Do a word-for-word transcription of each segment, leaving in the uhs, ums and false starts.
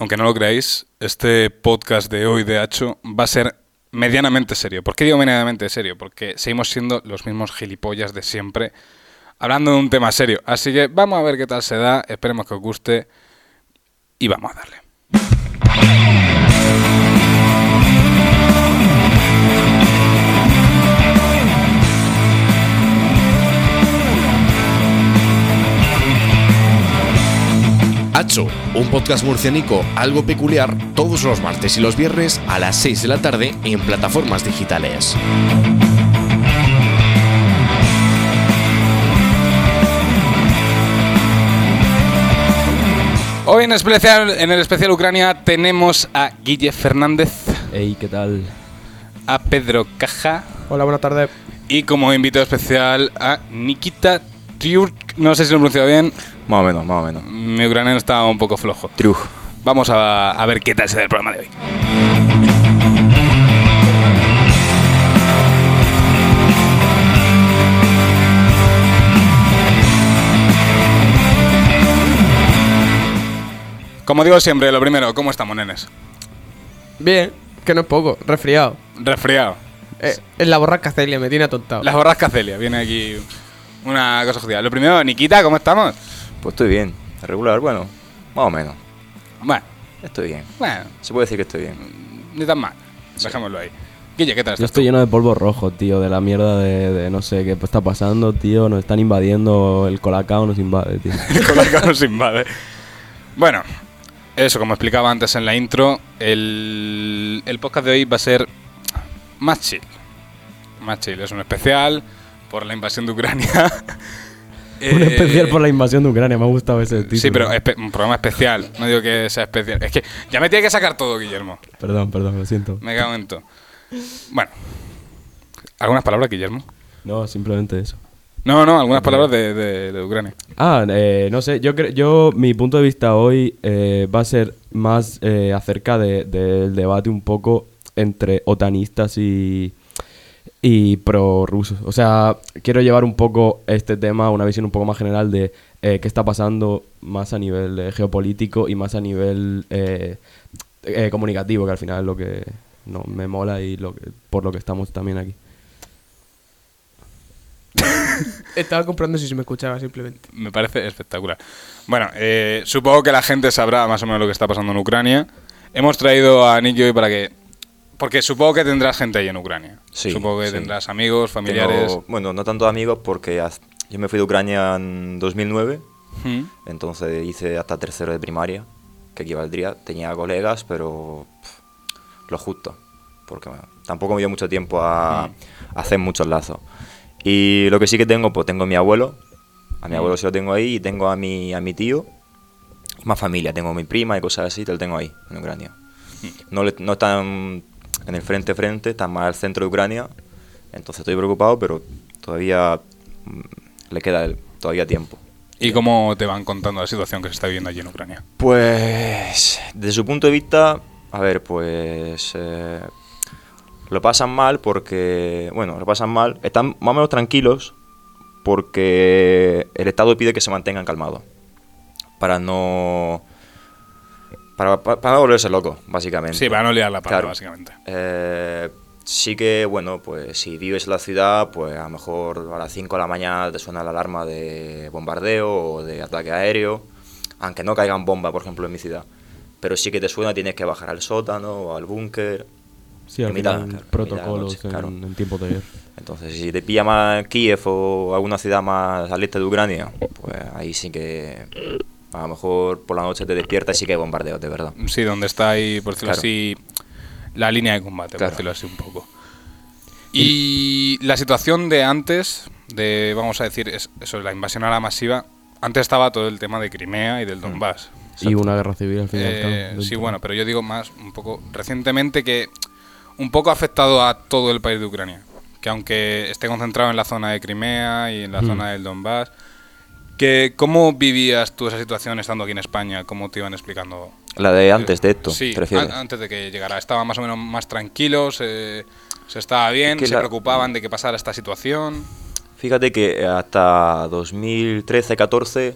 aunque no lo creáis, este podcast de hoy de Hacho va a ser medianamente serio. ¿Por qué digo medianamente serio? Porque seguimos siendo los mismos gilipollas de siempre, hablando de un tema serio. Así que vamos a ver qué tal se da, esperemos que os guste y vamos a darle. Hacho, un podcast murcianico algo peculiar, todos los martes y los viernes a las seis de la tarde en plataformas digitales. Hoy en, especial, en el especial Ucrania tenemos a Guille Fernández. Hey, ¿qué tal? A Pedro Caja. Hola, buenas tardes. Y como invitado especial a Nikita Triurk. No sé si lo he pronunciado bien. Más o menos, más o menos. Mi ucraniano está un poco flojo. Triurk. Vamos a, a ver qué tal se da el programa de hoy. Como digo siempre, lo primero, ¿cómo estamos, nenes? Bien, que no es poco, resfriado. Resfriado. Eh, es la borrasca Celia, me tiene atontado. La borrasca Celia, viene aquí una cosa jodida. Lo primero, Nikita, ¿cómo estamos? Pues estoy bien, regular, bueno, más o menos. Bueno. Estoy bien. Bueno. Se puede decir que estoy bien. Ni tan mal, sí. Dejémoslo ahí. Guille, ¿qué tal estás? Yo estoy tú? lleno de polvo rojo, tío, de la mierda de, de no sé qué está pasando, tío. Nos están invadiendo, el Colacao nos invade, tío. El Colacao nos invade. Bueno. Eso, como explicaba antes en la intro, el, el podcast de hoy va a ser más chill. Más chill. Es un especial por la invasión de Ucrania. Un especial por la invasión de Ucrania, me ha gustado ese título. Sí, pero espe- un programa especial, no digo que sea especial. Es que ya me tiene que sacar todo, Guillermo. Perdón, perdón, lo siento. Me cago en todo. Bueno, ¿algunas palabras, Guillermo? No, simplemente eso. No, no, algunas palabras de, de, de Ucrania. Ah, eh, no sé, yo cre- yo mi punto de vista hoy eh, va a ser más eh, acerca del de, de debate un poco entre otanistas y, y prorrusos. O sea, quiero llevar un poco este tema a una visión un poco más general de eh, qué está pasando más a nivel eh, geopolítico y más a nivel eh, eh, comunicativo, que al final es lo que no, me mola y lo que, por lo que estamos también aquí. Estaba comprando si se me escuchaba simplemente. Me parece espectacular. Bueno, eh, supongo que la gente sabrá más o menos lo que está pasando en Ucrania. Hemos traído a Nicky hoy para que... Porque supongo que tendrás gente ahí en Ucrania. Sí, supongo que sí. Tendrás amigos, familiares... Tengo, bueno, no tanto amigos porque hasta, yo me fui de Ucrania en dos mil nueve. ¿Mm? Entonces hice hasta tercero de primaria, que equivaldría. Tenía colegas, pero pff, lo justo. Porque bueno, tampoco me dio mucho tiempo a, ¿Mm? a hacer muchos lazos. Y lo que sí que tengo, pues tengo a mi abuelo, a mi abuelo sí lo tengo ahí, y tengo a mi, a mi tío, más familia, tengo a mi prima y cosas así, te lo tengo ahí, en Ucrania. No, le, no están en el frente frente, están más al centro de Ucrania, entonces estoy preocupado, pero todavía le queda el, todavía tiempo. ¿Y cómo te van contando la situación que se está viviendo allí en Ucrania? Pues, desde su punto de vista, a ver, pues... Eh, Lo pasan mal porque, bueno, lo pasan mal, están más o menos tranquilos porque el Estado pide que se mantengan calmados para no para, para, para no volverse locos, básicamente. Sí, para no liar la pata, claro. Básicamente. Eh, sí que, bueno, pues si vives en la ciudad, pues a lo mejor a las cinco de la mañana te suena la alarma de bombardeo o de ataque aéreo, aunque no caigan bombas, por ejemplo, en mi ciudad. Pero sí que te suena, tienes que bajar al sótano o al búnker... Sí, al mitad, final, claro, protocolos noche, en, claro. en tiempo de ayer. Entonces, si te pilla más Kiev o alguna ciudad más al este de Ucrania, pues ahí sí que a lo mejor por la noche te despiertas y sí que hay bombardeos, de verdad. Sí, donde está ahí, por decirlo claro. así, la línea de combate, claro. por decirlo así un poco. Y, y la situación de antes, de vamos a decir, eso, la invasión a la masiva, antes estaba todo el tema de Crimea y del Donbass. Mm. Y una guerra civil al final. Eh, sí, tiempo. Bueno, pero yo digo más un poco recientemente que... Un poco afectado a todo el país de Ucrania, que aunque esté concentrado en la zona de Crimea y en la mm. zona del Donbass, que ¿cómo vivías tú esa situación estando aquí en España? ¿Cómo te iban explicando? La de antes de esto, sí, ¿te refieres? A- antes de que llegara. Estaba más o menos más tranquilos, se, se estaba bien, es que se la... preocupaban de que pasara esta situación. Fíjate que hasta dos mil trece, catorce,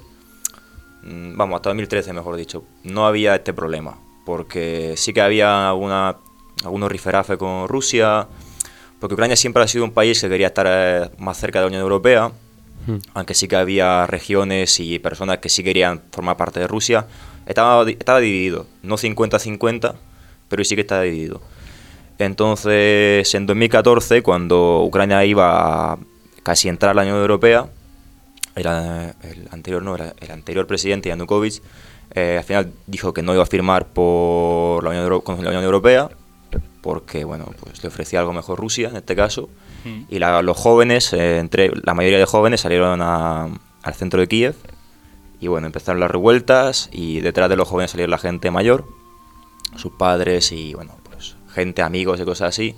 vamos, hasta dos mil trece mejor dicho, no había este problema. porque sí que había alguna, algunos riferafes con Rusia, porque Ucrania siempre ha sido un país que quería estar más cerca de la Unión Europea, mm. aunque sí que había regiones y personas que sí querían formar parte de Rusia. Estaba, estaba dividido, no cincuenta cincuenta, pero sí que estaba dividido. Entonces, en dos mil catorce, cuando Ucrania iba a casi entrar a la Unión Europea, era el anterior, no, era el anterior presidente Yanukovych, eh, al final dijo que no iba a firmar por la Unión Euro- con la Unión Europea, porque bueno, pues le ofrecía algo mejor Rusia en este caso, mm. y la, los jóvenes, eh, entre la mayoría de jóvenes salieron a, al centro de Kiev, y bueno, empezaron las revueltas, y detrás de los jóvenes salieron la gente mayor, sus padres y bueno, pues gente, amigos y cosas así,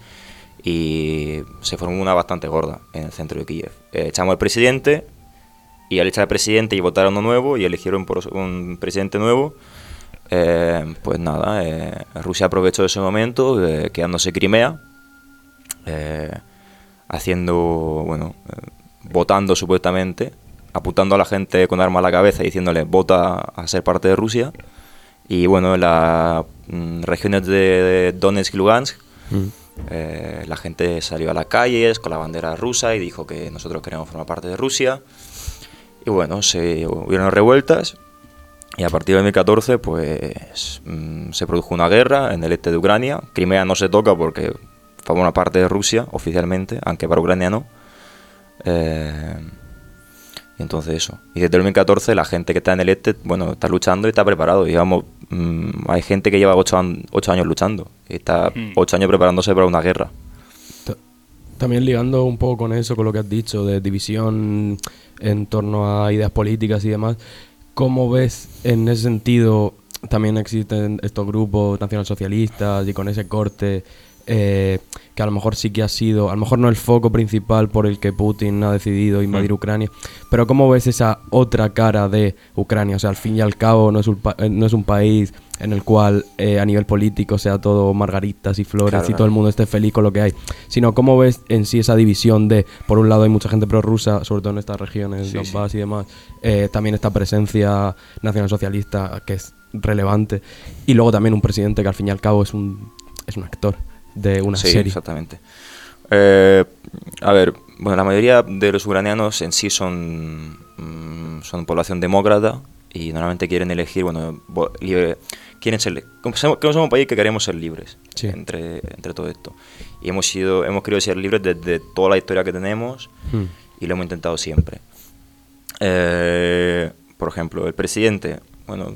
y se formó una bastante gorda en el centro de Kiev. Eh, echamos al presidente, y al echar al presidente y votar a uno nuevo y eligieron por un presidente nuevo, eh, pues nada, eh, Rusia aprovechó ese momento, eh, quedándose Crimea, eh, haciendo, bueno, eh, votando supuestamente, apuntando a la gente con arma a la cabeza y diciéndole vota a ser parte de Rusia. Y bueno, en las mm, regiones de Donetsk y Lugansk, mm. eh, la gente salió a las calles con la bandera rusa y dijo que nosotros queremos formar parte de Rusia. Y bueno, se hubieron revueltas y a partir de dos mil catorce pues mmm, se produjo una guerra en el este de Ucrania. Crimea no se toca porque forma una parte de Rusia oficialmente, aunque para Ucrania no. Eh, y entonces eso. Y desde dos mil catorce la gente que está en el este, bueno, está luchando y está preparado. Digamos, mmm, hay gente que lleva ocho, an- ocho años luchando y está ocho años preparándose para una guerra. También ligando un poco con eso, con lo que has dicho de división en torno a ideas políticas y demás, ¿cómo ves en ese sentido? También existen estos grupos nacionalsocialistas y con ese corte eh, que a lo mejor sí que ha sido, a lo mejor no el foco principal por el que Putin ha decidido invadir mm. Ucrania, pero ¿cómo ves esa otra cara de Ucrania? O sea, al fin y al cabo no es un, pa- no es un país en el cual eh, a nivel político sea todo margaritas y flores, claro, y todo el mundo esté feliz con lo que hay, sino cómo ves en sí esa división de, por un lado hay mucha gente prorrusa, sobre todo en estas regiones, sí, Donbass sí. y demás, eh, también esta presencia nacionalsocialista que es relevante, y luego también un presidente que al fin y al cabo es un, es un actor de una sí, serie. Sí, exactamente. Eh, a ver, bueno, la mayoría de los ucranianos en sí son, mmm, son población demócrata, y normalmente quieren elegir, bueno, libre, quieren ser libres. Como somos un país que queremos ser libres, sí. entre, entre todo esto. Y hemos sido, hemos querido ser libres desde toda la historia que tenemos mm. y lo hemos intentado siempre. Eh, por ejemplo, el presidente, bueno,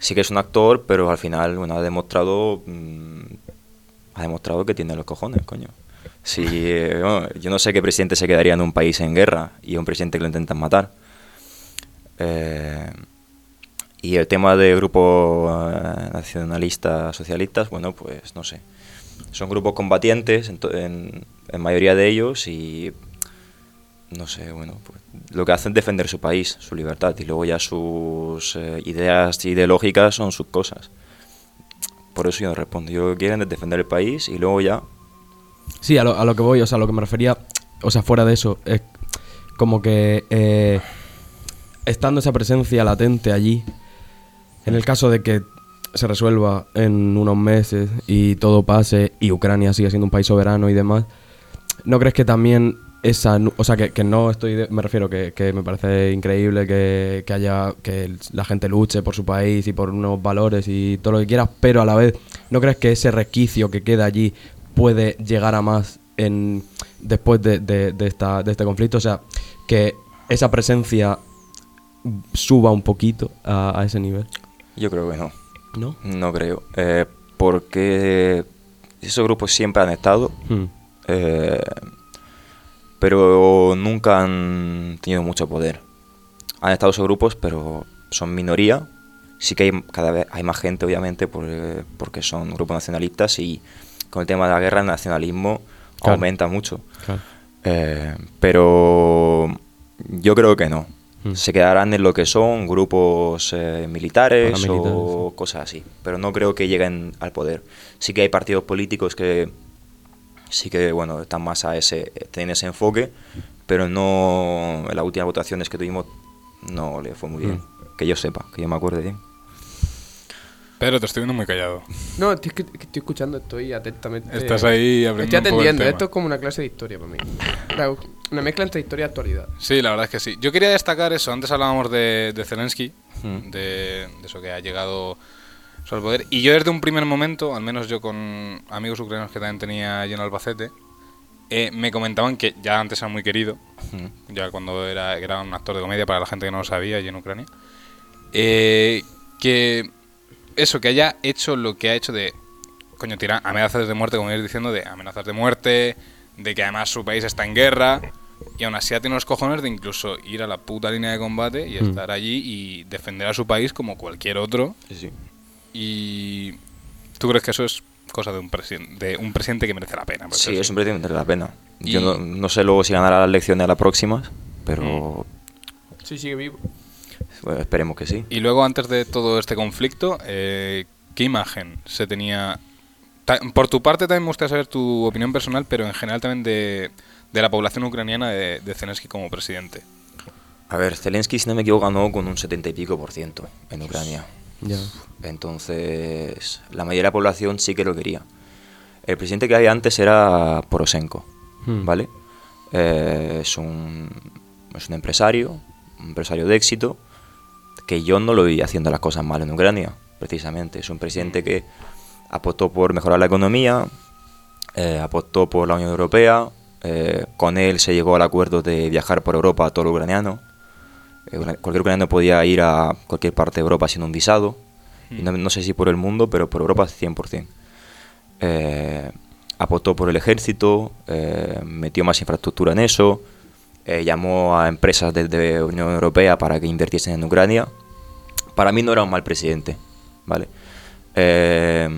sí que es un actor, pero al final, bueno, ha demostrado, mm, ha demostrado que tiene los cojones, coño. Sí, eh, bueno, yo no sé qué presidente se quedaría en un país en guerra y un presidente que lo intentan matar. Eh, y el tema de grupos eh, nacionalistas, socialistas, bueno, pues no sé. Son grupos combatientes en, to- en, en mayoría de ellos y no sé, bueno, pues, lo que hacen es defender su país, su libertad y luego ya sus eh, ideas ideológicas son sus cosas. Por eso yo no respondo. Yo lo que quieren es defender el país y luego ya... Sí, a lo, a lo que voy, o sea, a lo que me refería, o sea, fuera de eso, es como que... Eh, estando esa presencia latente allí, en el caso de que se resuelva en unos meses y todo pase y Ucrania sigue siendo un país soberano y demás, ¿no crees que también esa... O sea, que, que no estoy... De, me refiero que, que me parece increíble que, que haya... que la gente luche por su país y por unos valores y todo lo que quieras, pero a la vez, ¿no crees que ese resquicio que queda allí puede llegar a más en después de, de, de, esta, de este conflicto? O sea, que esa presencia... suba un poquito a, a ese nivel. Yo creo que no. ¿No? No creo. Eh, porque esos grupos siempre han estado, hmm. eh, pero nunca han tenido mucho poder. Han estado esos grupos, pero son minoría. Sí que hay, cada vez hay más gente, obviamente, por, porque son grupos nacionalistas y con el tema de la guerra el nacionalismo claro. aumenta mucho. Claro. Eh, pero yo creo que no. Se quedarán en lo que son grupos eh, militares o sí. cosas así, pero no creo que lleguen al poder. Sí que hay partidos políticos que sí que bueno están más a ese, tienen ese enfoque, pero no en las últimas votaciones que tuvimos no le fue muy bien, mm. que yo sepa, que yo me acuerde bien. Pedro, te estoy viendo muy callado. No, estoy, estoy escuchando, estoy atentamente. Estás ahí aprendiendo. Estoy atendiendo, un poco el esto tema. Es como una clase de historia para mí. La, una mezcla entre historia y actualidad. Sí, la verdad es que sí. Yo quería destacar eso. Antes hablábamos de, de Zelensky, hmm. de, de eso que ha llegado al poder. Y yo desde un primer momento, al menos yo con amigos ucranianos que también tenía allí en Albacete, eh, me comentaban que ya antes era muy querido, hmm. ya cuando era, era un actor de comedia para la gente que no lo sabía allí en Ucrania, eh, que... Eso, que haya hecho lo que ha hecho de... Coño, tirar amenazas de muerte, como ibas diciendo, de amenazas de muerte, de que además su país está en guerra, y aún así ha tenido los cojones de incluso ir a la puta línea de combate y mm. estar allí y defender a su país como cualquier otro. Sí, sí. ¿Y tú crees que eso es cosa de un, presi- de un presidente que merece la pena? Sí, así. Es un presidente que merece la pena. Y... Yo no, no sé luego si ganará las elecciones a las próximas, pero... Mm. Sí, sigue vivo. Bueno, esperemos que sí. Y luego, antes de todo este conflicto, eh, ¿qué imagen se tenía? Ta- por tu parte también me gustaría saber tu opinión personal, pero en general también de, de la población ucraniana de, de Zelensky como presidente. A ver, Zelensky, si no me equivoco, ganó con un setenta y pico por ciento en Ucrania. Yeah. Entonces, la mayoría de la población sí que lo quería. El presidente que había antes era Poroshenko, hmm. ¿vale? Eh, es un, es un empresario, un empresario de éxito, que yo no lo vi haciendo las cosas mal en Ucrania, precisamente. Es un presidente que apostó por mejorar la economía, eh, apostó por la Unión Europea, eh, con él se llegó al acuerdo de viajar por Europa a todo lo ucraniano. Eh, cualquier ucraniano podía ir a cualquier parte de Europa sin un visado, y no, no sé si por el mundo, pero por Europa cien por ciento. Eh, apostó por el ejército, eh, metió más infraestructura en eso... Eh, llamó a empresas desde la Unión Europea para que invirtiesen en Ucrania. Para mí no era un mal presidente, ¿vale? Eh,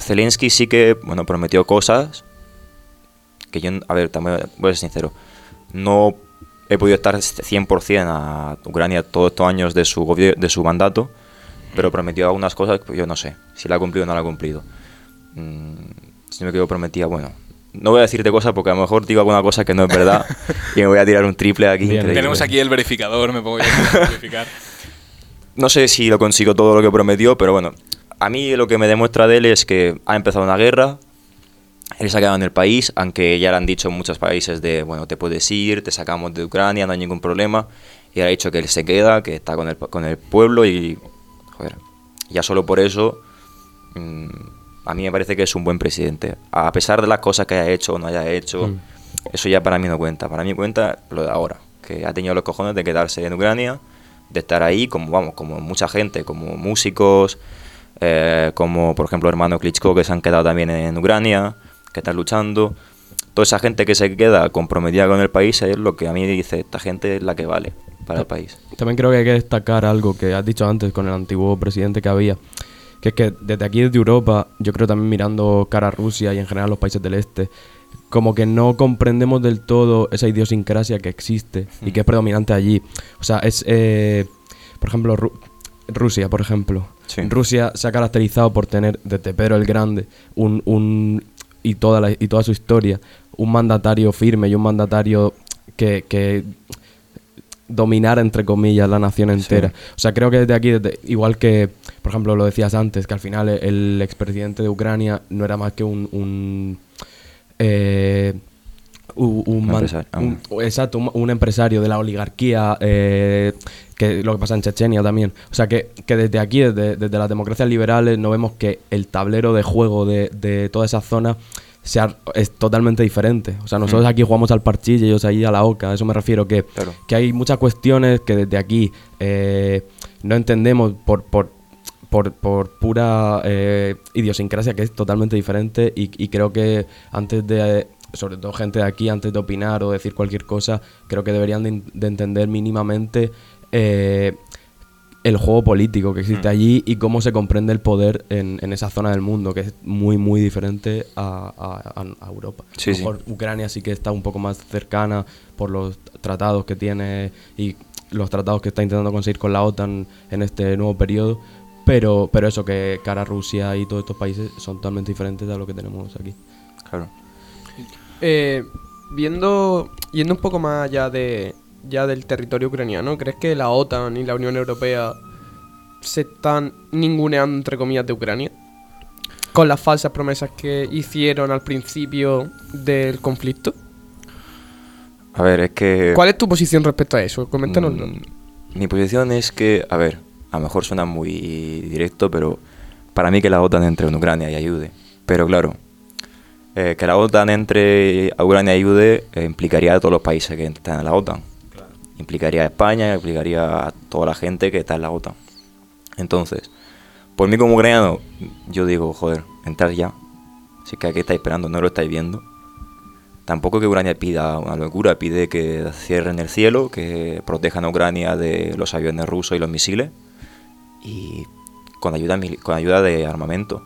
Zelensky sí que, bueno, prometió cosas que yo, a ver, también voy a ser sincero, no he podido estar cien por ciento a Ucrania todos estos años de su gobi- de su mandato, pero prometió algunas cosas que yo no sé si la ha cumplido o no la ha cumplido. Mm, si me quedo prometía, bueno... No voy a decirte cosas porque a lo mejor digo alguna cosa que no es verdad y me voy a tirar un triple aquí. Bien, tenemos aquí el verificador, me pongo yo a verificar. No sé si lo consigo todo lo que prometió, pero bueno, a mí lo que me demuestra de él es que ha empezado una guerra, él se ha quedado en el país, aunque ya le han dicho en muchos países de, bueno, te puedes ir, te sacamos de Ucrania, no hay ningún problema, y él ha dicho que él se queda, que está con el, con el pueblo y, joder, ya solo por eso... Mmm, a mí me parece que es un buen presidente. A pesar de las cosas que haya hecho o no haya hecho, mm. eso ya para mí no cuenta. Para mí cuenta lo de ahora, que ha tenido los cojones de quedarse en Ucrania, de estar ahí, como vamos, como mucha gente, como músicos, eh, como por ejemplo hermano Klitschko, que se han quedado también en Ucrania, que están luchando. Toda esa gente que se queda comprometida con el país es lo que a mí dice, esta gente es la que vale para el país. También creo que hay que destacar algo que has dicho antes con el antiguo presidente que había, que es que desde aquí, desde Europa, yo creo también mirando cara a Rusia y en general los países del este, como que no comprendemos del todo esa idiosincrasia que existe y que es predominante allí. O sea, es, eh, por ejemplo, Ru- Rusia, por ejemplo. Sí. Rusia se ha caracterizado por tener, desde Pedro el Grande un, un y, toda la, y toda su historia, un mandatario firme y un mandatario que... que dominar, entre comillas, la nación entera. Sí. O sea, creo que desde aquí, desde, igual que, por ejemplo, lo decías antes, que al final el, el expresidente de Ucrania no era más que un... un eh, un, un, man, un Exacto, un, un empresario de la oligarquía, eh, que lo que pasa en Chechenia también. O sea, que, que desde aquí, desde, desde las democracias liberales, no vemos que el tablero de juego de, de toda esa zona... Sea, es totalmente diferente. O sea, nosotros mm. aquí jugamos al parchís y ellos ahí a la oca. A eso me refiero, que, claro. que hay muchas cuestiones que desde aquí eh, no entendemos por por, por, por pura eh, idiosincrasia, que es totalmente diferente. Y, y creo que antes de, sobre todo gente de aquí, antes de opinar o decir cualquier cosa, creo que deberían de, de entender mínimamente eh, el juego político que existe mm. allí y cómo se comprende el poder en, en esa zona del mundo, que es muy, muy diferente a, a, a Europa. Sí, a lo mejor sí. Ucrania sí que está un poco más cercana por los tratados que tiene y los tratados que está intentando conseguir con la OTAN en este nuevo periodo, pero, pero eso, que cara a Rusia y todos estos países son totalmente diferentes a lo que tenemos aquí. Claro. Eh, viendo, yendo un poco más allá de... ya del territorio ucraniano, ¿crees que la OTAN y la Unión Europea se están ninguneando, entre comillas, de Ucrania, con las falsas promesas que hicieron al principio del conflicto? A ver, es que... ¿Cuál es tu posición respecto a eso? Coméntanoslo. Mi posición es que, a ver, a lo mejor suena muy directo, pero para mí que la OTAN entre en Ucrania y ayude. Pero claro, eh, que la OTAN entre a Ucrania y ayude eh, implicaría a todos los países que están en la OTAN. Claro. Implicaría a España, implicaría a toda la gente que está en la OTAN. Entonces, por mí como ucraniano, yo digo, joder, entrar ya. Si es que aquí estáis esperando, no lo estáis viendo. Tampoco que Ucrania pida una locura, pide que cierren el cielo, que protejan a Ucrania de los aviones rusos y los misiles, y con ayuda, con ayuda de armamento.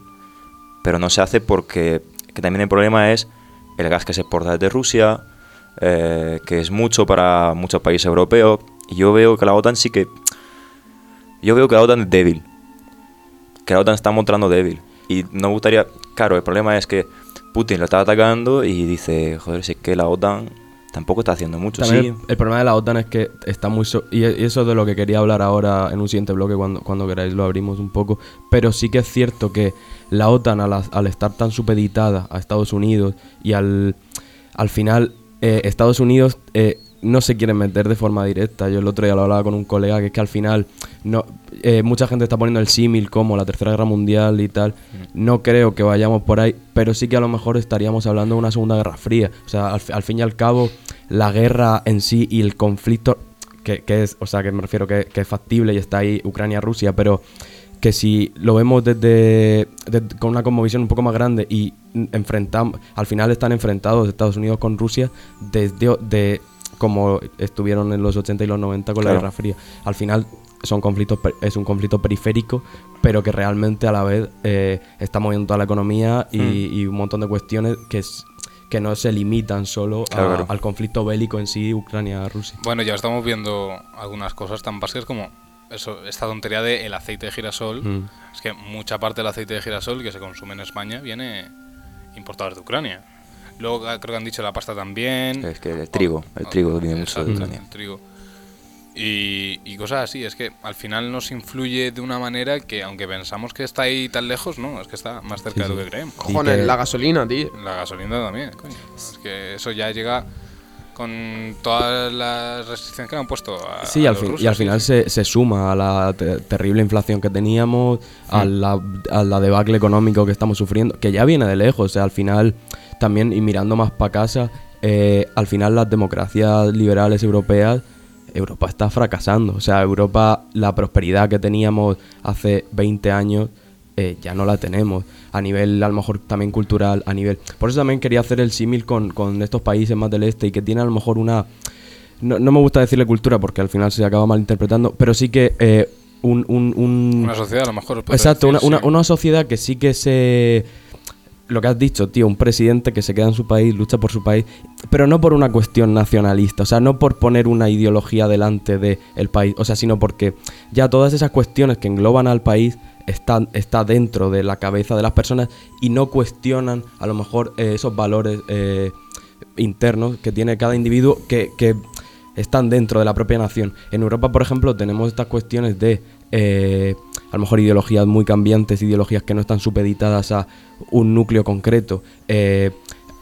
Pero no se hace porque que también el problema es el gas que se exporta desde Rusia, eh, que es mucho para muchos países europeos. Y yo veo que la OTAN sí que... Yo veo que la OTAN es débil. Que la OTAN está mostrando débil. Y no me gustaría... Claro, el problema es que Putin lo está atacando y dice, joder, si es que la OTAN tampoco está haciendo mucho. Sí. El, el problema de la OTAN es que está muy... So- y eso es de lo que quería hablar ahora en un siguiente bloque, cuando, cuando queráis lo abrimos un poco. Pero sí que es cierto que la OTAN, al, al estar tan supeditada a Estados Unidos y al, al final eh, Estados Unidos... Eh, no se quieren meter de forma directa. Yo el otro día lo hablaba con un colega, que es que al final no eh, mucha gente está poniendo el símil como la Tercera Guerra Mundial y tal. No creo que vayamos por ahí, pero sí que a lo mejor estaríamos hablando de una Segunda Guerra Fría. O sea, al, al fin y al cabo, la guerra en sí y el conflicto, que, que es, o sea, que me refiero que, que es factible y está ahí Ucrania-Rusia, pero que si lo vemos desde, desde con una cosmovisión un poco más grande y enfrentamos, al final están enfrentados Estados Unidos con Rusia desde... De, como estuvieron en los ochenta y los noventa con claro. la Guerra Fría. Al final son conflictos, es un conflicto periférico, pero que realmente a la vez eh, está moviendo toda la economía y, mm. y un montón de cuestiones que, es, que no se limitan solo claro, a, claro. al conflicto bélico en sí, Ucrania-Rusia. Bueno, ya estamos viendo algunas cosas tan básicas como eso, esta tontería de el aceite de girasol. Mm. Es que mucha parte del aceite de girasol que se consume en España viene importado de Ucrania. Luego creo que han dicho la pasta también. Es que el trigo, el oh, trigo viene mucho de Ucrania. El trigo. Y, y cosas así, es que al final nos influye de una manera que aunque pensamos que está ahí tan lejos, no, es que está más cerca sí, de lo que creemos. Cojones, la gasolina, tío. La gasolina también, coño. Es que eso ya llega con todas las restricciones que han puesto a, sí, a al los fin, rusos, y al final sí, sí. Se, se suma a la te- terrible inflación que teníamos, sí. a, la, a la debacle económico que estamos sufriendo, que ya viene de lejos, o sea, al final... También, y mirando más para casa, eh, al final las democracias liberales europeas, Europa está fracasando. O sea, Europa, la prosperidad que teníamos hace veinte años, eh, ya no la tenemos. A nivel, a lo mejor, también cultural, a nivel... Por eso también quería hacer el símil con, con estos países más del este y que tienen a lo mejor una... No, no me gusta decirle cultura porque al final se acaba malinterpretando, pero sí que... Eh, un, un, un Una sociedad, a lo mejor... Exacto, decir, una, sí. una, una sociedad que sí que se... Lo que has dicho, tío, un presidente que se queda en su país, lucha por su país, pero no por una cuestión nacionalista, o sea, no por poner una ideología delante del país, o sea, sino porque ya todas esas cuestiones que engloban al país están está dentro de la cabeza de las personas y no cuestionan a lo mejor eh, esos valores eh, internos que tiene cada individuo que, que están dentro de la propia nación. En Europa, por ejemplo, tenemos estas cuestiones de... Eh, a lo mejor ideologías muy cambiantes, ideologías que no están supeditadas a un núcleo concreto, eh,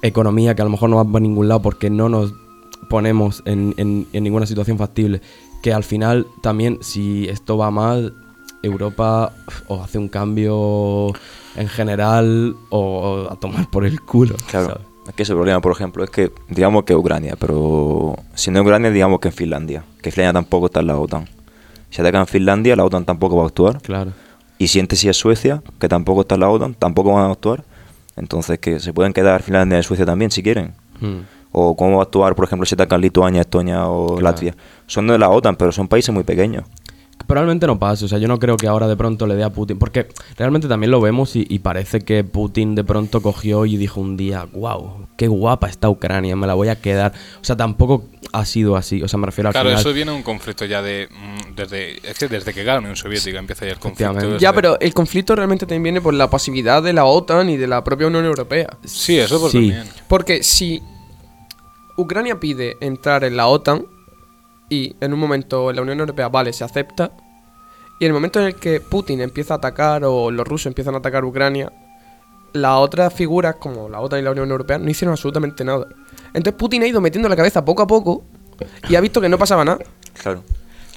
economía que a lo mejor no va para ningún lado porque no nos ponemos en, en, en ninguna situación factible, que al final también si esto va mal, Europa o hace un cambio en general o a tomar por el culo. Claro, ¿sabes? Es que ese problema, por ejemplo, es que digamos que Ucrania, pero si no Ucrania digamos que en Finlandia, que Finlandia tampoco está en la OTAN. Si atacan Finlandia, la OTAN tampoco va a actuar. Claro. Y si antes sí es Suecia, que tampoco está en la OTAN, tampoco van a actuar. Entonces, que se pueden quedar Finlandia y Suecia también, si quieren. Hmm. O cómo va a actuar, por ejemplo, si atacan Lituania, Estonia o claro. Latvia. Son de la OTAN, pero son países muy pequeños. Probablemente no pase. O sea, yo no creo que ahora de pronto le dé a Putin. Porque realmente también lo vemos y, y parece que Putin de pronto cogió y dijo un día, wow, qué guapa está Ucrania, me la voy a quedar. O sea, tampoco ha sido así. O sea, me refiero al claro, final... Claro, eso viene un conflicto ya de... Desde, es que desde que gana la Unión Soviética empieza ya el conflicto. Desde... Ya, pero el conflicto realmente también viene por la pasividad de la OTAN y de la propia Unión Europea. Sí, eso por sí. también. Porque si Ucrania pide entrar en la OTAN... Y en un momento en la Unión Europea, vale, se acepta. Y en el momento en el que Putin empieza a atacar o los rusos empiezan a atacar Ucrania, las otras figuras como la OTAN y la Unión Europea no hicieron absolutamente nada. Entonces Putin ha ido metiendo la cabeza poco a poco y ha visto que no pasaba nada. Claro.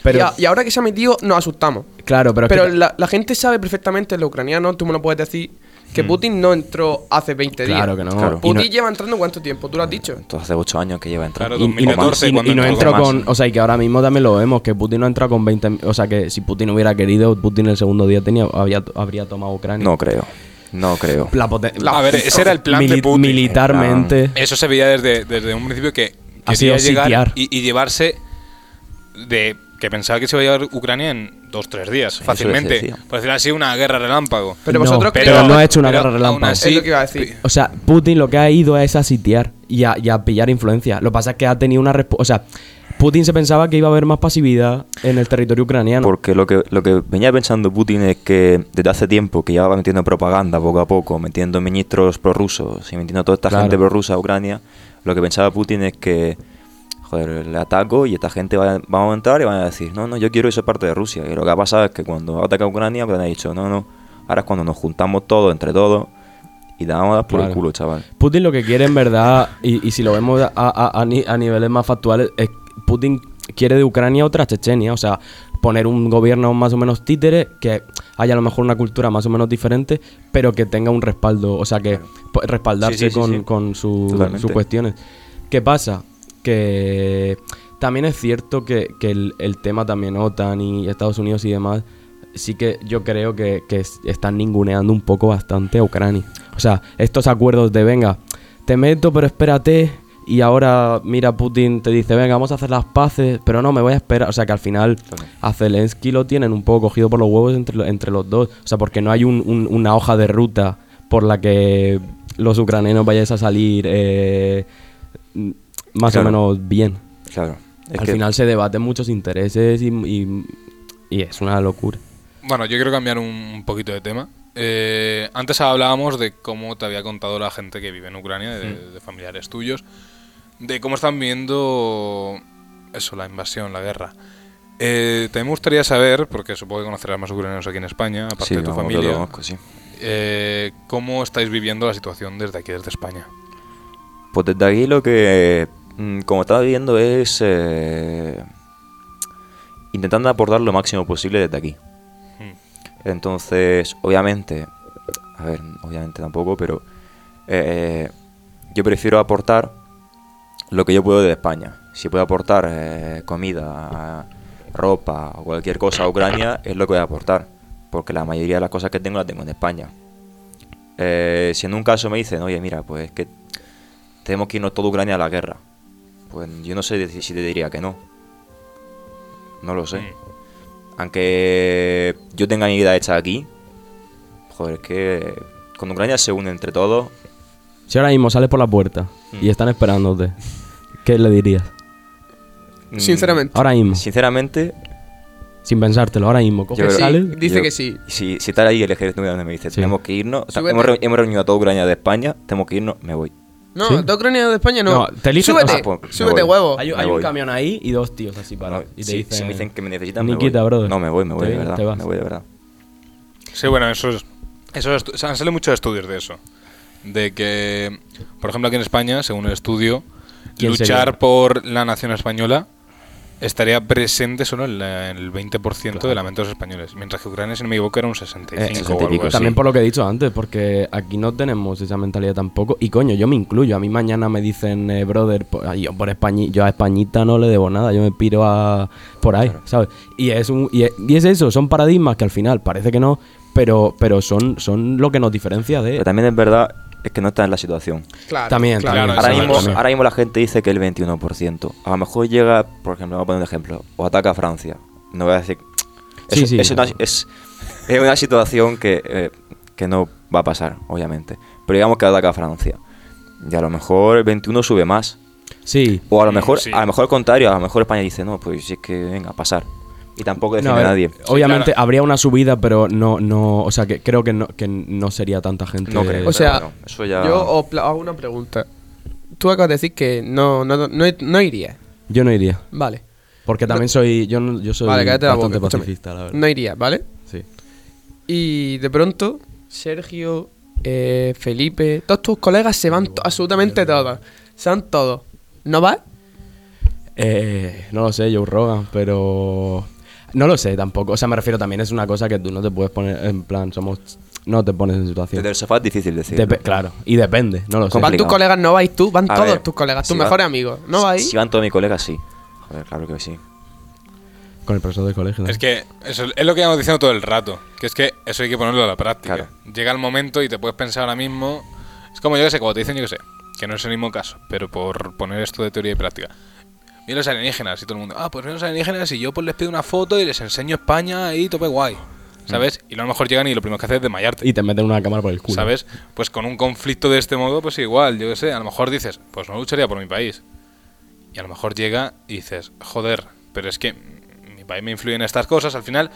Pero, y, a, y ahora que se ha metido nos asustamos. Claro, pero... Pero es que... la, la gente sabe perfectamente, los ucranianos, tú me lo puedes decir, que Putin no entró hace veinte días. Claro que no. Claro. Putin no... lleva entrando ¿cuánto tiempo? Tú lo has dicho. Entonces hace ocho años que lleva entrando. Claro, dos mil catorce, y, y, y, y no entró con... O sea, y que ahora mismo también lo vemos, que Putin no entra con veinte... O sea, que si Putin hubiera querido, Putin el segundo día tenía había, habría tomado Ucrania. No creo. No creo. La poten- la, a ver, ese era el plan mili- de Putin. Militarmente. Eso se veía desde, desde un principio que quería llegar y, y llevarse... de que pensaba que se iba a llevar Ucrania en dos tres días fácilmente, es por decirlo así, una guerra relámpago. Pero no, vosotros pero, pero no ha hecho una guerra relámpago. Así, es lo que iba a decir. O sea, Putin lo que ha ido es a sitiar y a, y a pillar influencia. Lo que pasa es que ha tenido una respuesta. O sea, Putin se pensaba que iba a haber más pasividad en el territorio ucraniano. Porque lo que lo que venía pensando Putin es que desde hace tiempo que ya va metiendo propaganda poco a poco, metiendo ministros prorrusos y metiendo a toda esta claro. gente prorrusa a Ucrania. Lo que pensaba Putin es que joder, le ataco y esta gente va, va a entrar y van a decir, no, no, yo quiero esa parte de Rusia. Y lo que ha pasado es que cuando ataca a Ucrania, Ucrania ha dicho, no, no, ahora es cuando nos juntamos todos, entre todos, y damos por claro. el culo, chaval. Putin lo que quiere en verdad, y, y si lo vemos a, a, a, ni, a niveles más factuales, es Putin quiere de Ucrania otra Chechenia, o sea, poner un gobierno más o menos títere, que haya a lo mejor una cultura más o menos diferente, pero que tenga un respaldo, o sea, que respaldarse sí, sí, sí, con, sí. con su, sus cuestiones. ¿Qué pasa? Que también es cierto que, que el, el tema también OTAN y Estados Unidos y demás, sí que yo creo que, que están ninguneando un poco bastante a Ucrania. O sea, estos acuerdos de venga, te meto pero espérate y ahora mira Putin te dice venga vamos a hacer las paces, pero no me voy a esperar. O sea que al final a Zelensky lo tienen un poco cogido por los huevos entre, entre los dos. O sea, porque no hay un, un, una hoja de ruta por la que los ucranianos vayáis a salir... Eh, más claro. o menos bien. Claro. Es Al que... final se debaten muchos intereses y, y, y es una locura. Bueno, yo quiero cambiar un poquito de tema. Eh, antes hablábamos de cómo te había contado la gente que vive en Ucrania, de, mm. de familiares tuyos, de cómo están viendo eso, la invasión, la guerra. Eh, también me gustaría saber, porque supongo que conocerás más ucranianos aquí en España, aparte sí, de tu familia, conozco, sí. eh, cómo estáis viviendo la situación desde aquí, desde España. Pues desde aquí lo que... como estaba viendo es eh, intentando aportar lo máximo posible desde aquí. Entonces, obviamente, a ver, obviamente tampoco, pero eh, yo prefiero aportar lo que yo puedo de España. Si puedo aportar eh, comida, ropa o cualquier cosa a Ucrania, es lo que voy a aportar, porque la mayoría de las cosas que tengo las tengo en España. Eh, si en un caso me dicen, oye, mira, pues es que tenemos que irnos toda Ucrania a la guerra, pues yo no sé si te diría que no. No lo sé. Aunque yo tenga mi vida hecha aquí, joder, es que con Ucrania se une entre todos. Si ahora mismo sales por la puerta mm. y están esperándote, ¿qué le dirías? Sinceramente. Ahora mismo. Sinceramente. Sin pensártelo, ahora mismo. Coge, yo, sales, sí, dice yo, que sí. Si, si está ahí el ejército donde me dice, sí. tenemos que irnos. O sea, hemos, re- hemos reunido a toda Ucrania de España, tenemos que irnos, me voy. No, ¿sí? De Ucrania de España no. no te eligen, súbete, ah, pues, súbete huevo. Hay, hay un camión ahí y dos tíos así para. No, y te sí, dicen, si me dicen que me necesitan, Nikita, me voy. Brother. No, me voy, me voy, de verdad. Me voy de verdad. Sí, bueno, eso es, eso es, o sea, han salido muchos estudios de eso. De que, por ejemplo, aquí en España, según el estudio, luchar sería? por la nación española estaría presente solo en la, en el veinte por ciento claro. de lamentos españoles, mientras que Ucrania, si no me equivoco, era un sesenta y cinco por ciento o algo así. También por lo que he dicho antes, porque aquí no tenemos esa mentalidad tampoco. Y coño, yo me incluyo. A mí mañana me dicen, eh, brother, por, yo, por Españi- yo a Españita no le debo nada, yo me piro a por ahí, claro. ¿sabes? Y es, un, y, es, y es eso, son paradigmas que al final parece que no, pero, pero son, son lo que nos diferencia de... Pero también es verdad es que no está en la situación. Claro. También, claro. Ahora mismo, ahora mismo la gente dice que el veintiuno por ciento. A lo mejor llega, por ejemplo, voy a poner un ejemplo, o ataca a Francia. No voy a decir... Es, sí, sí, es, sí. Una, es, es una situación que, eh, que no va a pasar, obviamente. Pero digamos que ataca a Francia. Y a lo mejor el veintiuno sube más. Sí. O a lo mejor, sí. a lo mejor al contrario, a lo mejor España dice, no, pues si es que venga, a pasar. Y tampoco defiende no, a, ver, a nadie. Obviamente sí, claro. habría una subida, pero no, no, o sea, que creo que no, que no sería tanta gente. No creo. O sea, no, eso ya... yo os pl- hago una pregunta. Tú acabas de decir que no, no, no, no irías. Yo no iría. Vale. Porque también no, soy yo, yo soy vale, cállate bastante la boca, pacifista, la verdad. No iría, ¿vale? Sí. Y de pronto, Sergio, eh, Felipe, todos tus colegas se van, to- absolutamente todos. Se van todos. ¿No vas? Eh, no lo sé, Joe Rogan, pero... No lo sé tampoco. O sea, me refiero también, es una cosa que tú no te puedes poner en plan, somos... No te pones en situación. Desde el sofá es difícil decir. Dep- claro, y depende, no lo sé. Van tus colegas, no vais tú, van a todos ver, tus colegas, tus si mejores amigos, ¿no vais? Si van todos mis colegas, sí. Joder, claro que sí. Con el profesor del colegio, ¿no? Es que eso es lo que llevamos diciendo todo el rato. Que es que eso hay que ponerlo a la práctica. Claro. Llega el momento y te puedes pensar ahora mismo. Es como yo que sé, como te dicen, yo que sé, que no es el mismo caso, pero por poner esto de teoría y práctica. Mira los alienígenas y todo el mundo. Ah, pues mira los alienígenas y yo pues les pido una foto y les enseño España y tope guay. ¿Sabes? Y a lo mejor llegan y lo primero que haces es desmayarte. Y te meten una cámara por el culo. ¿Sabes? Pues con un conflicto de este modo, pues igual, yo qué sé. A lo mejor dices, pues no lucharía por mi país. Y a lo mejor llega y dices, joder, pero es que mi país me influye en estas cosas. Al final,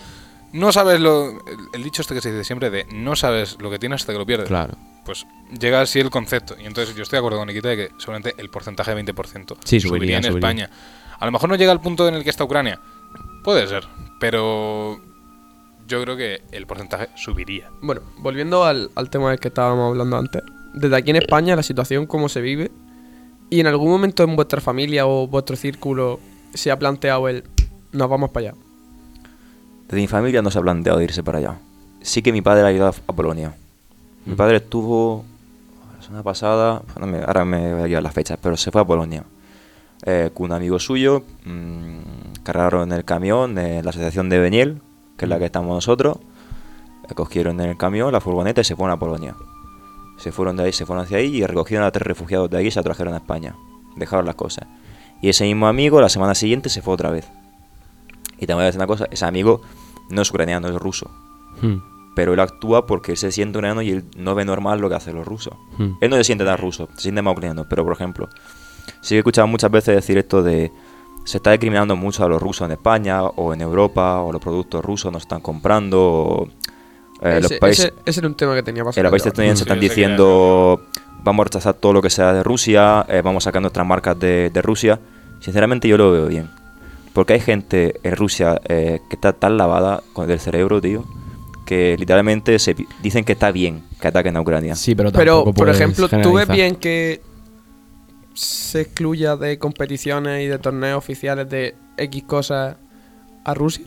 no sabes lo... El, el dicho este que se dice siempre de no sabes lo que tienes hasta que lo pierdes. Claro. Pues llega así el concepto. Y entonces yo estoy de acuerdo con Nikita de que seguramente el porcentaje de veinte por ciento sí, subiría, subiría en subiría. España. A lo mejor no llega al punto en el que está Ucrania. Puede ser, pero... Yo creo que el porcentaje subiría. Bueno, volviendo al, al tema del que estábamos hablando antes. Desde aquí en España, la situación, cómo se vive. Y en algún momento en vuestra familia o vuestro círculo se ha planteado el nos vamos para allá. Desde mi familia no se ha planteado de irse para allá. Sí que mi padre ha ido a Polonia. Mi padre estuvo la semana pasada, bueno, me, ahora me voy a llevar las fechas, pero se fue a Polonia. Eh, con un amigo suyo, mmm, cargaron el camión de eh, la asociación de Beniel, que es la que estamos nosotros, cogieron en el camión la furgoneta y se fueron a Polonia. Se fueron de ahí, se fueron hacia ahí y recogieron a tres refugiados de ahí y se trajeron a España. Dejaron las cosas. Y ese mismo amigo, la semana siguiente, se fue otra vez. Y también voy a decir una cosa, ese amigo no es ucraniano, es ruso. Hmm. Pero él actúa porque él se siente ucraniano y él no ve normal lo que hacen los rusos. Hmm. Él no se siente tan ruso, se siente más ucraniano. Pero, por ejemplo, sí he escuchado muchas veces decir esto de... Se está discriminando mucho a los rusos en España o en Europa, o los productos rusos no están comprando. O, eh, ese, los países, ese, ese era un tema que tenía pasado. Eh, los países estadounidenses están diciendo: vamos a rechazar todo lo que sea de Rusia, eh, vamos a sacar nuestras marcas de, de Rusia. Sinceramente, yo lo veo bien. Porque hay gente en Rusia eh, que está tan lavada con el cerebro, tío, que literalmente se dicen que está bien que ataquen a Ucrania. Sí, pero tampoco Pero, por ejemplo, ¿tú ves bien que se excluya de competiciones y de torneos oficiales de X cosas a Rusia?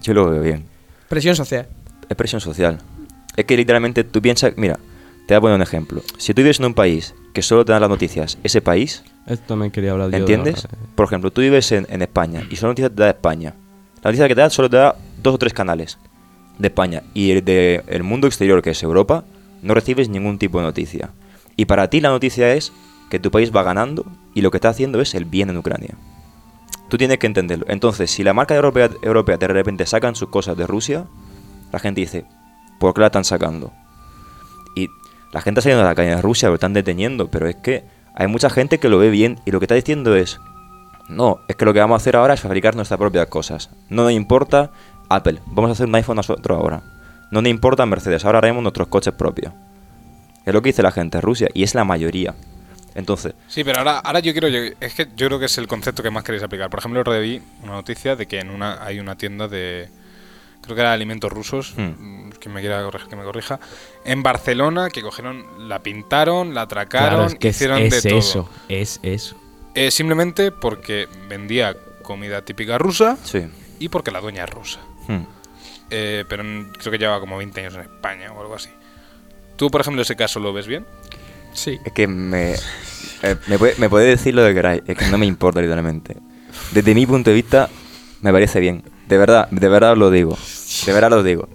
Yo lo veo bien. Presión social. Es presión social. Es que literalmente tú piensas... Mira, te voy a poner un ejemplo. Si tú vives en un país que solo te dan las noticias, ese país... Esto también quería hablar yo. ¿Entiendes? De Por ejemplo, tú vives en, en España y solo noticias te da España. La noticia que te da solo te da dos o tres canales de España. Y el de el mundo exterior, que es Europa, no recibes ningún tipo de noticia. Y para ti la noticia es... que tu país va ganando y lo que está haciendo es el bien en Ucrania. Tú tienes que entenderlo. Entonces, si la marca europea, europea de repente sacan sus cosas de Rusia, la gente dice, ¿por qué la están sacando? Y la gente está saliendo de la calle de Rusia, lo están deteniendo, pero es que hay mucha gente que lo ve bien y lo que está diciendo es, no, es que lo que vamos a hacer ahora es fabricar nuestras propias cosas. No nos importa Apple, vamos a hacer un iPhone nosotros ahora. No nos importa Mercedes, ahora haremos nuestros coches propios. Es lo que dice la gente de Rusia y es la mayoría. Entonces. Sí, pero ahora, ahora yo quiero. Yo, es que yo creo que es el concepto que más queréis aplicar. Por ejemplo, reví una noticia de que en una hay una tienda de. Creo que era alimentos rusos. Mm. Quien me quiera corregir, que me corrija. En Barcelona, que cogieron. La pintaron, la atracaron, claro, es que hicieron es, es de eso, todo. Es eso. Eh, simplemente porque vendía comida típica rusa. Sí. Y porque la dueña es rusa. Mm. Eh, pero creo que llevaba como veinte años en España o algo así. ¿Tú, por ejemplo, ese caso lo ves bien? Sí. Es que me, eh, me, puede, me puede decir lo que queráis, es que no me importa literalmente. Desde mi punto de vista, me parece bien. De verdad, de verdad os lo digo. De verdad lo digo.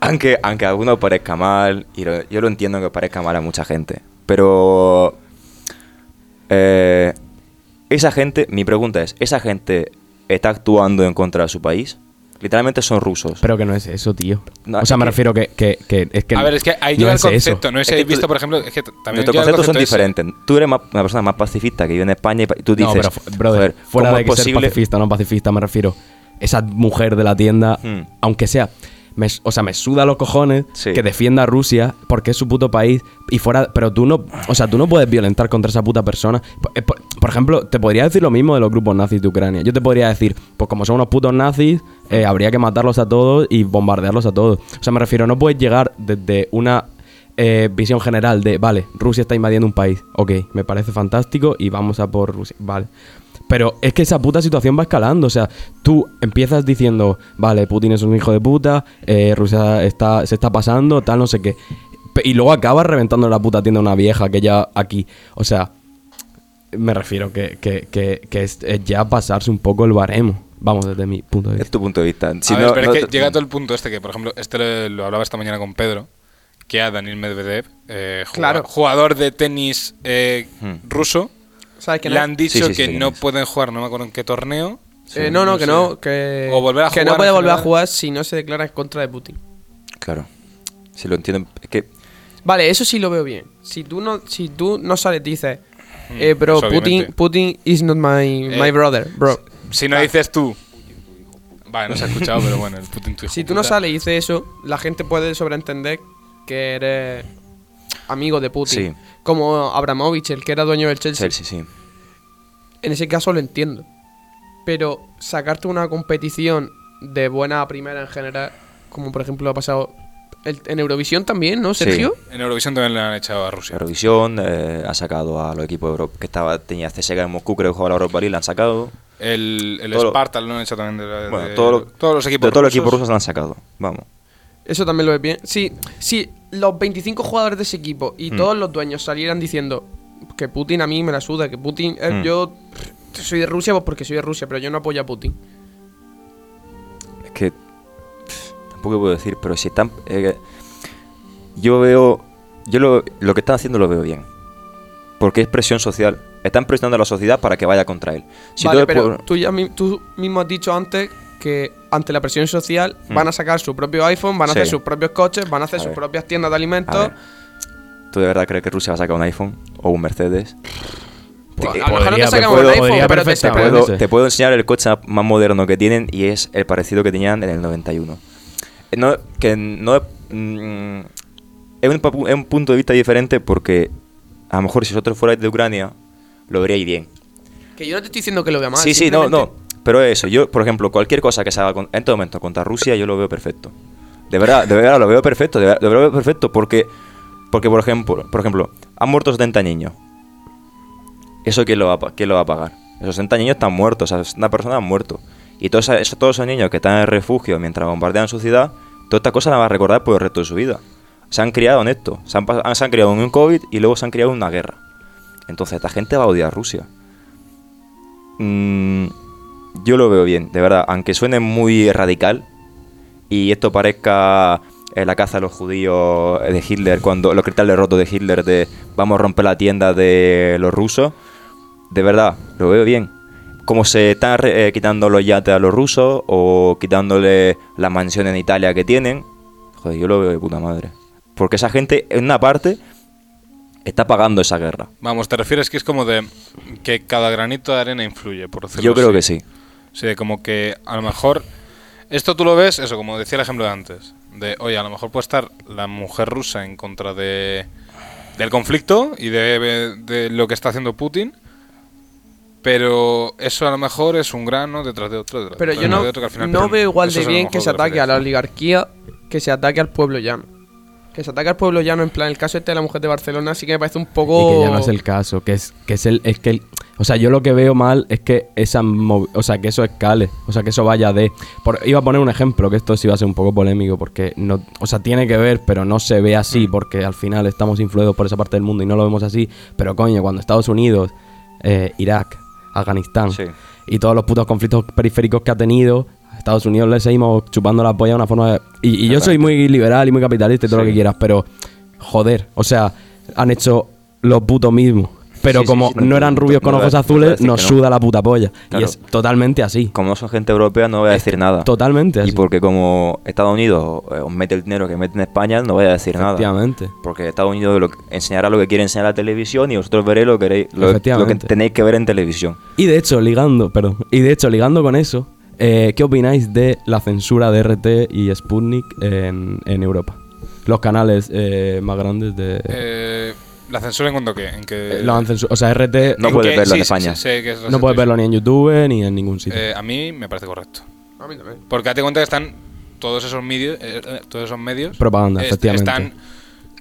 Aunque, aunque a alguno parezca mal, y lo, yo lo entiendo que parezca mal a mucha gente. Pero eh, esa gente, mi pregunta es, ¿esa gente está actuando en contra de su país? Literalmente son rusos. Pero que no es eso, tío. No, o sea, me que... refiero que, que, que, es que... A ver, es que ahí llega no el concepto. Eso. No es si habéis visto, por ejemplo... Es que también nuestros conceptos concepto son diferentes. Ese. Tú eres más, una persona más pacifista que vive en España y tú dices... No, pero, brother, fuera de que posible... ser pacifista o no pacifista, me refiero... Esa mujer de la tienda, hmm. aunque sea... me, o sea, me suda los cojones sí. que defienda a Rusia porque es su puto país y fuera, pero tú no, o sea, tú no puedes violentar contra esa puta persona. Por, por, por ejemplo, te podría decir lo mismo de los grupos nazis de Ucrania. Yo te podría decir, pues como son unos putos nazis, eh, habría que matarlos a todos y bombardearlos a todos. O sea, me refiero, no puedes llegar desde una eh, visión general de, vale, Rusia está invadiendo un país, ok, me parece fantástico y vamos a por Rusia, vale. Pero es que esa puta situación va escalando. O sea, tú empiezas diciendo, vale, Putin es un hijo de puta, eh, Rusia está, se está pasando, tal, no sé qué. Y luego acabas reventando la puta tienda a una vieja que ya aquí... O sea, me refiero que, que, que, que es, es ya pasarse un poco el baremo. Vamos, desde mi punto de vista. Es tu punto de vista. Si a no, ver, pero no, es que no, llega todo el punto este que, por ejemplo, este lo, lo hablaba esta mañana con Pedro, que a Daniil Medvedev, eh, claro. jugador de tenis eh, hmm. ruso... Que no? Le han dicho sí, sí, sí, que sí, no sí. pueden jugar, no me acuerdo en qué torneo. Sí, eh, no, no, no, que sé. no. Que, o volver a que jugar, no puede volver a jugar si no se declara en contra de Putin. Claro. Si lo entienden. Es que... Vale, eso sí lo veo bien. Si tú no, si tú no sales, dices, mm, eh, bro, pues, Putin, Putin is not my, eh, my brother, bro. Si, si no ah. dices tú. Vale, no se ha escuchado, pero bueno, el Putin tu hijo. Si tú no sales y dices eso, la gente puede sobreentender que eres amigo de Putin. Sí. Como Abramovich, el que era dueño del Chelsea. Chelsea, sí. En ese caso lo entiendo. Pero sacarte una competición de buena primera en general, como por ejemplo ha pasado el, en Eurovisión también, ¿no, Sergio? Sí. En Eurovisión también le han echado a Rusia. Eurovisión eh, ha sacado a los equipos de Europa, que estaba, tenía C S K A en Moscú, creo que jugaba la Europa League, la han sacado. El, el Sparta lo han hecho también. De, de, bueno, todo lo, todos los equipos de todos los equipos rusos lo han sacado, vamos. Eso también lo ves bien. Sí, sí. Los veinticinco jugadores de ese equipo y mm. todos los dueños salieran diciendo que Putin a mí me la suda, que Putin... Eh, mm. Yo soy de Rusia pues porque soy de Rusia, pero yo no apoyo a Putin. Es que... Tampoco puedo decir, pero si están... Eh, yo veo... Yo lo, lo que están haciendo lo veo bien. Porque es presión social. Están presionando a la sociedad para que vaya contra él. Si vale, pero pueblo... tú, ya, tú mismo has dicho antes... que ante la presión social mm. van a sacar su propio iPhone, van a sí. hacer sus propios coches, van a hacer a sus ver. propias tiendas de alimentos. ¿Tú de verdad crees que Rusia va a sacar un iPhone o un Mercedes? Pues, te, a lo mejor no te sacan un iPhone, pero te, te, puedo, te puedo enseñar el coche más moderno que tienen y es el parecido que tenían en el noventa y uno. No, que no, mm, es, un, es un punto de vista diferente porque a lo mejor si vosotros fuerais de Ucrania lo veríais bien. Que yo no te estoy diciendo que lo vea mal. Sí, sí, no, no. Pero eso, yo, por ejemplo, cualquier cosa que se haga con, en este momento contra Rusia, yo lo veo perfecto. De verdad, de verdad, lo veo perfecto, de verdad, lo veo perfecto porque, porque por ejemplo, por ejemplo, han muerto setenta niños. ¿Eso quién lo va, quién lo va a pagar? Esos setenta niños están muertos, o sea, una persona ha muerto. Y todos esos, todos esos niños que están en el refugio mientras bombardean su ciudad, todas estas cosas las van a recordar por el resto de su vida. Se han criado en esto, se han, se han criado en un COVID y luego se han criado en una guerra. Entonces esta gente va a odiar a Rusia. Mmm... Yo lo veo bien, de verdad, aunque suene muy radical y esto parezca eh, la caza de los judíos de Hitler, cuando los cristales rotos de Hitler de vamos a romper la tienda de los rusos, de verdad, lo veo bien. Como se están eh, quitando los yates a los rusos o quitándole las mansiones en Italia que tienen, joder, yo lo veo de puta madre. Porque esa gente, en una parte... está pagando esa guerra. Vamos, ¿te refieres que es como de que cada granito de arena influye, por decirlo así? Yo creo que sí. Sí, como que a lo mejor... Esto tú lo ves, eso, como decía el ejemplo de antes. De, oye, a lo mejor puede estar la mujer rusa en contra de del conflicto y de, de lo que está haciendo Putin, pero eso a lo mejor es un grano detrás de otro. Detrás pero de yo no, de otro, que al final, no pero veo igual de bien que se ataque a la oligarquía que se ataque al pueblo llano. Que se ataca al pueblo llano, en plan, el caso este de la mujer de Barcelona sí que me parece un poco... Y que ya no es el caso, que es que es el... Es que el o sea, yo lo que veo mal es que esa mov- o sea, que eso escale, o sea, que eso vaya de... Por, iba a poner un ejemplo, que esto sí va a ser un poco polémico, porque no... O sea, tiene que ver, pero no se ve así, porque al final estamos influidos por esa parte del mundo y no lo vemos así. Pero coño, cuando Estados Unidos, eh, Irak, Afganistán sí. y todos los putos conflictos periféricos que ha tenido... Estados Unidos le seguimos chupando la polla de una forma de... Y, y yo soy muy liberal y muy capitalista y todo sí. lo que quieras, pero... Joder, o sea, han hecho lo puto mismo. Pero sí, como sí, sí, no eran rubios con no ojos azules, nos no. suda la puta polla. Claro. Y es totalmente así. Como no son gente europea, no voy a decir es nada. Totalmente así. Y porque como Estados Unidos eh, os mete el dinero que mete en España, no voy a decir nada. Efectivamente. Porque Estados Unidos lo que, enseñará lo que quiere enseñar a la televisión y vosotros veréis lo que, lo, lo que tenéis que ver en televisión. Y de hecho, ligando, perdón, y de hecho, ligando con eso... Eh, ¿Qué opináis de la censura de R T y Sputnik en, en Europa? Los canales eh, más grandes de... Eh, ¿La censura en cuanto qué? ¿En que... eh, lo han censurado? O sea, R T... No puedes verlo sí, en España. Sí, sí, sí, no puedes verlo ni en YouTube ni en ningún sitio. Eh, a mí me parece correcto. A mí también. Porque date cuenta que están todos esos medios... Eh, todos esos medios... Propaganda, est- efectivamente. Están...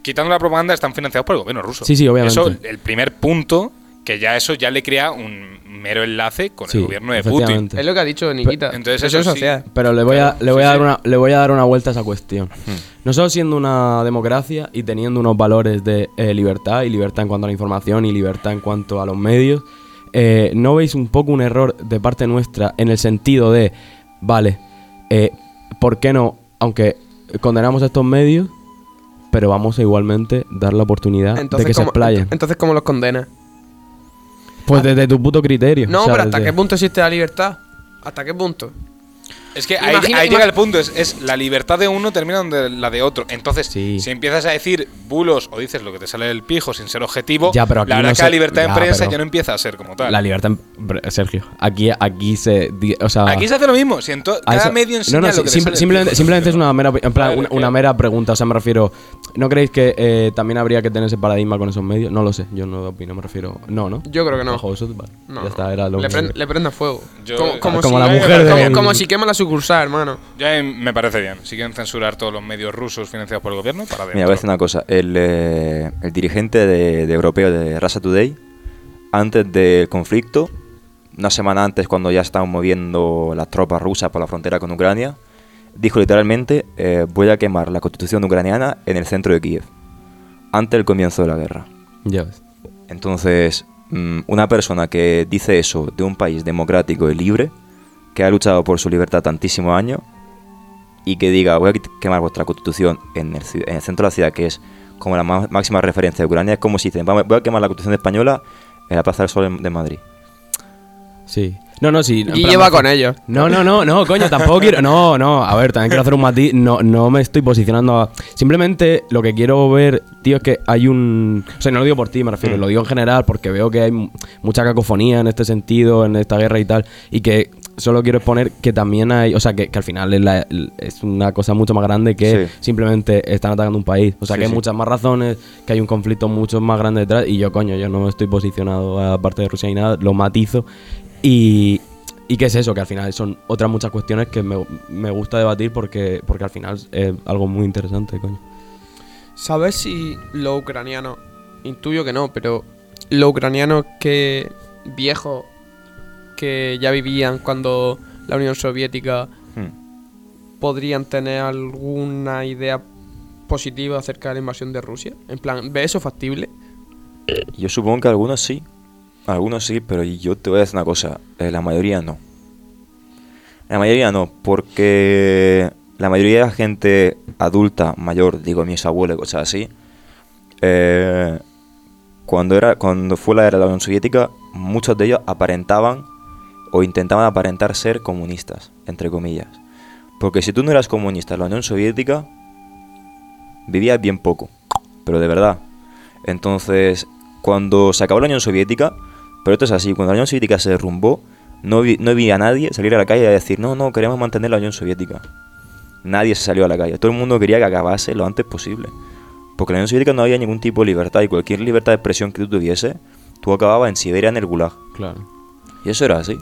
Quitando la propaganda, están financiados por el gobierno ruso. Sí, sí, obviamente. Eso, el primer punto... Que ya eso ya le crea un mero enlace con sí, el gobierno de Putin. Es lo que ha dicho Nikita. Pero, entonces eso es sociedad. Sí. Pero le voy a, le voy sí, a dar sí. una, le voy a dar una vuelta a esa cuestión. Hmm. Nosotros siendo una democracia y teniendo unos valores de eh, libertad, y libertad en cuanto a la información, y libertad en cuanto a los medios, eh, ¿no veis un poco un error de parte nuestra en el sentido de, vale, eh, ¿por qué no? Aunque condenamos a estos medios, pero vamos a igualmente dar la oportunidad entonces, de que se explayen. Entonces, ¿cómo los condena? Pues desde tu puto criterio. No, o sea, pero ¿hasta desde... qué punto existe la libertad? ¿Hasta qué punto? Es que ahí, imagina, ahí imag- llega el punto. Es, es la libertad de uno termina donde la de otro. Entonces, sí. si empiezas a decir bulos o dices lo que te sale del pijo sin ser objetivo, ya, pero aquí la verdad no es que se... la libertad ya, de prensa ya no empieza a ser como tal. La libertad, en... Sergio, aquí, aquí se... O sea, aquí se hace lo mismo. Si en to... Cada eso... medio enseña no, no, lo que sim- te sale simplemente, simplemente es una mera, en plan, ver, una, una mera pregunta. O sea, me refiero... ¿No creéis que eh, también habría que tener ese paradigma con esos medios? No lo sé. Yo no opino, me refiero... No, ¿no? Yo creo que no. Ojo, eso, vale. no. Ya está, era lo le, prend, le prenda fuego. Yo... Como, como, como si la mujer de... Como, como si quema la sucursal, hermano. Ya me parece bien. Si quieren censurar todos los medios rusos financiados por el gobierno, para dentro. Mira, voy a decir una cosa. El, eh, el dirigente de, de europeo de Russia Today, antes del conflicto, una semana antes, cuando ya estaban moviendo las tropas rusas por la frontera con Ucrania, dijo literalmente, eh, voy a quemar la constitución ucraniana en el centro de Kiev, antes del comienzo de la guerra. Ya ves. Entonces, mmm, una persona que dice eso de un país democrático y libre, que ha luchado por su libertad tantísimos años, y que diga, voy a quemar vuestra constitución en el, en el centro de la ciudad, que es como la ma- máxima referencia de Ucrania, es como si dicen, voy a quemar la constitución española en la Plaza del Sol de Madrid. Sí. No, no, sí. Y lleva con ellos. No, no, no, no, coño, tampoco quiero. No, no, a ver, también quiero hacer un matiz. No, no me estoy posicionando a. Simplemente lo que quiero ver, tío, es que hay un. O sea, no lo digo por ti, me refiero, mm. lo digo en general, porque veo que hay mucha cacofonía en este sentido, en esta guerra y tal. Y que solo quiero exponer que también hay. O sea, que, que al final es, la, es una cosa mucho más grande que sí. simplemente están atacando un país. O sea, sí, que hay sí. muchas más razones, que hay un conflicto mucho más grande detrás. Y yo, coño, yo no estoy posicionado a parte de Rusia ni nada, lo matizo. Y, y qué es eso, que al final son otras muchas cuestiones que me, me gusta debatir porque, porque al final es algo muy interesante, coño. ¿Sabes si los ucranianos, intuyo que no, pero los ucranianos que viejos que ya vivían cuando la Unión Soviética hmm. podrían tener alguna idea positiva acerca de la invasión de Rusia? En plan, ¿ves eso factible? Yo supongo que algunos sí. Algunos sí, pero yo te voy a decir una cosa, eh, la mayoría no. La mayoría no, porque la mayoría de la gente adulta, mayor, digo mis abuelos, cosas así, eh, cuando era, cuando fue la era de la Unión Soviética, muchos de ellos aparentaban o intentaban aparentar ser comunistas, entre comillas. Porque si tú no eras comunista en la Unión Soviética, vivías bien poco, pero de verdad. Entonces, cuando se acabó la Unión Soviética... Pero esto es así, cuando la Unión Soviética se derrumbó, no vi, no vi a nadie salir a la calle y decir, no, no, queremos mantener la Unión Soviética. Nadie se salió a la calle, todo el mundo quería que acabase lo antes posible. Porque en la Unión Soviética no había ningún tipo de libertad y cualquier libertad de expresión que tú tuviese, tú acababas en Siberia, en el Gulag. Claro. Y eso era así.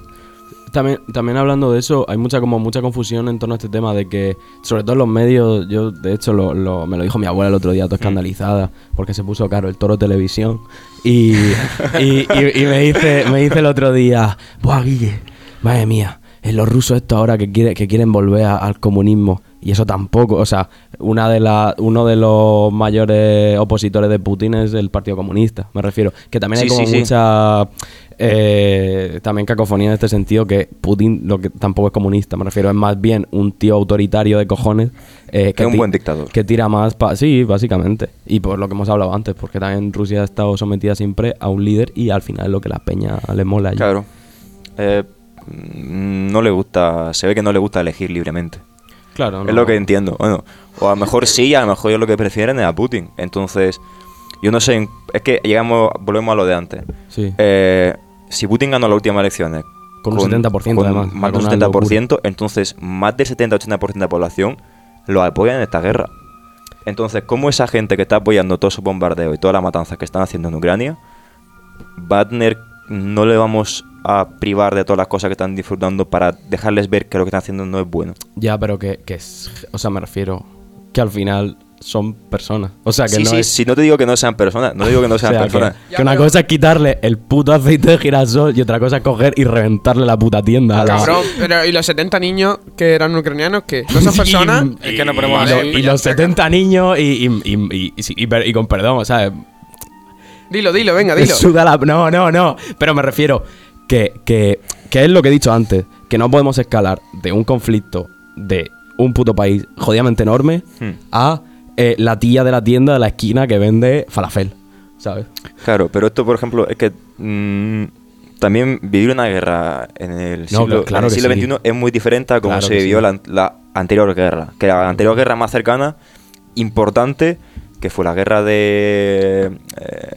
También, también hablando de eso, hay mucha como mucha confusión en torno a este tema de que, sobre todo en los medios, yo de hecho lo, lo, me lo dijo mi abuela el otro día, todo escandalizada, porque se puso caro el Toro Televisión, y, y, y, y me dice me dice el otro día, buah, Guille, madre mía, es los rusos esto ahora que, quiere, que quieren volver a, al comunismo, y eso tampoco, o sea, una de la, uno de los mayores opositores de Putin es el Partido Comunista, me refiero, que también hay sí, como sí, mucha... Sí. Eh, también cacofonía en este sentido, que Putin lo que tampoco es comunista, me refiero, es más bien un tío autoritario de cojones, eh, que es un ti- buen dictador que tira más pa- sí, básicamente, y por lo que hemos hablado antes, porque también Rusia ha estado sometida siempre a un líder y al final es lo que la peña le mola allí. Claro, eh, no le gusta, se ve que no le gusta elegir libremente. Claro, no. Es lo que entiendo. Bueno, o a lo mejor sí, a lo mejor ellos lo que prefieren es a Putin. Entonces, yo no sé, es que llegamos, volvemos a lo de antes. Sí. Eh, Si Putin ganó las últimas elecciones Con, con un setenta por ciento con además. Más de un setenta por ciento. Entonces, más del setenta a ochenta por ciento de la población lo apoya en esta guerra. Entonces, ¿cómo esa gente que está apoyando todo su bombardeo y toda la matanza que están haciendo en Ucrania, va a tener, no le vamos a privar de todas las cosas que están disfrutando para dejarles ver que lo que están haciendo no es bueno? Ya, pero que, que es, o sea, me refiero que al final son personas. O sea, que sí, no sí, es... Sí, no te digo que no sean personas, no digo que no sean o sea, personas. Que, que una cosa es quitarle el puto aceite de girasol y otra cosa es coger y reventarle la puta tienda. A la... Cabrón, pero ¿y los setenta niños que eran ucranianos que no son personas? Y, es que no ponemos y, a y, y los setenta niños y, y, y, y, y, y, y con perdón, ¿sabes? Dilo, dilo, venga, dilo. La... No, no, no. Pero me refiero que, que, que es lo que he dicho antes, que no podemos escalar de un conflicto de un puto país jodidamente enorme hmm. a eh, la tía de la tienda de la esquina que vende falafel, ¿sabes? Claro, pero esto, por ejemplo, es que mmm, también vivir una guerra en el siglo, no, claro en el siglo sí. veintiuno es muy diferente a como claro se vivió sí. la, la anterior guerra. Que la anterior guerra más cercana, importante, que fue la guerra de... Eh,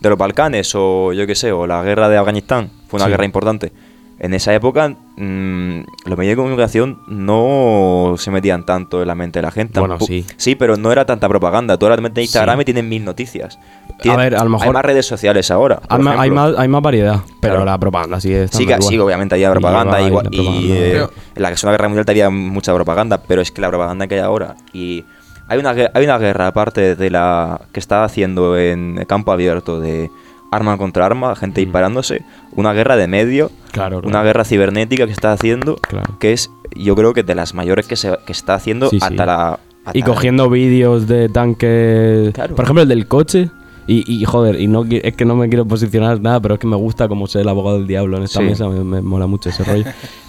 de los Balcanes o yo qué sé, o la guerra de Afganistán, fue una sí. guerra importante. En esa época mmm, los medios de comunicación no se metían tanto en la mente de la gente. Bueno, P- sí. Sí, pero no era tanta propaganda. Tú ahora en Instagram sí. tienen mil noticias. Tienes, a ver, a lo mejor... Hay más redes sociales ahora. Hay, ma- hay, más, hay más variedad, pero claro. la propaganda sí es... Sí, que, sí, obviamente había propaganda. Y, igual, hay propaganda. y eh, pero... en la Segunda Guerra Mundial había mucha propaganda, pero es que la propaganda que hay ahora y... Hay una, hay una guerra, aparte de la que está haciendo en campo abierto de arma contra arma, gente mm. disparándose, una guerra de medio, claro, claro. una guerra cibernética que está haciendo, claro. que es, yo creo que de las mayores que se que está haciendo sí, hasta sí. la... Hasta y cogiendo la... vídeos de tanques... Claro. Por ejemplo, el del coche. Y, y joder, y no es que no me quiero posicionar nada, pero es que me gusta como ser el abogado del diablo en esta sí. mesa, me, me mola mucho ese rollo.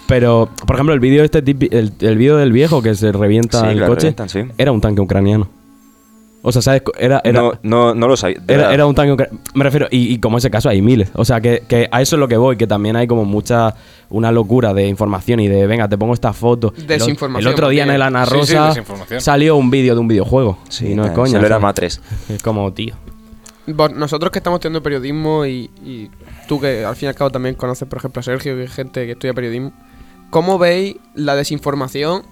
Pero, por ejemplo, el vídeo este tipi, el, el vídeo del viejo que se revienta sí, el claro, coche, revientan, sí. era un tanque ucraniano. O sea, ¿sabes? Era, era, no, no, no lo sabía. Era, era un tanque ucraniano. Me refiero, y, y como ese caso hay miles. O sea, que, que a eso es lo que voy, que también hay como mucha, una locura de información y de, venga, te pongo esta foto. Desinformación. El, el otro día en el Ana Rosa sí, sí, salió un vídeo de un videojuego. Sí, y no es coña. Solo era Matres. Es como, tío. Nosotros que estamos estudiando periodismo y, y tú que al fin y al cabo también conoces, por ejemplo, a Sergio, que hay gente que estudia periodismo, ¿cómo veis la desinformación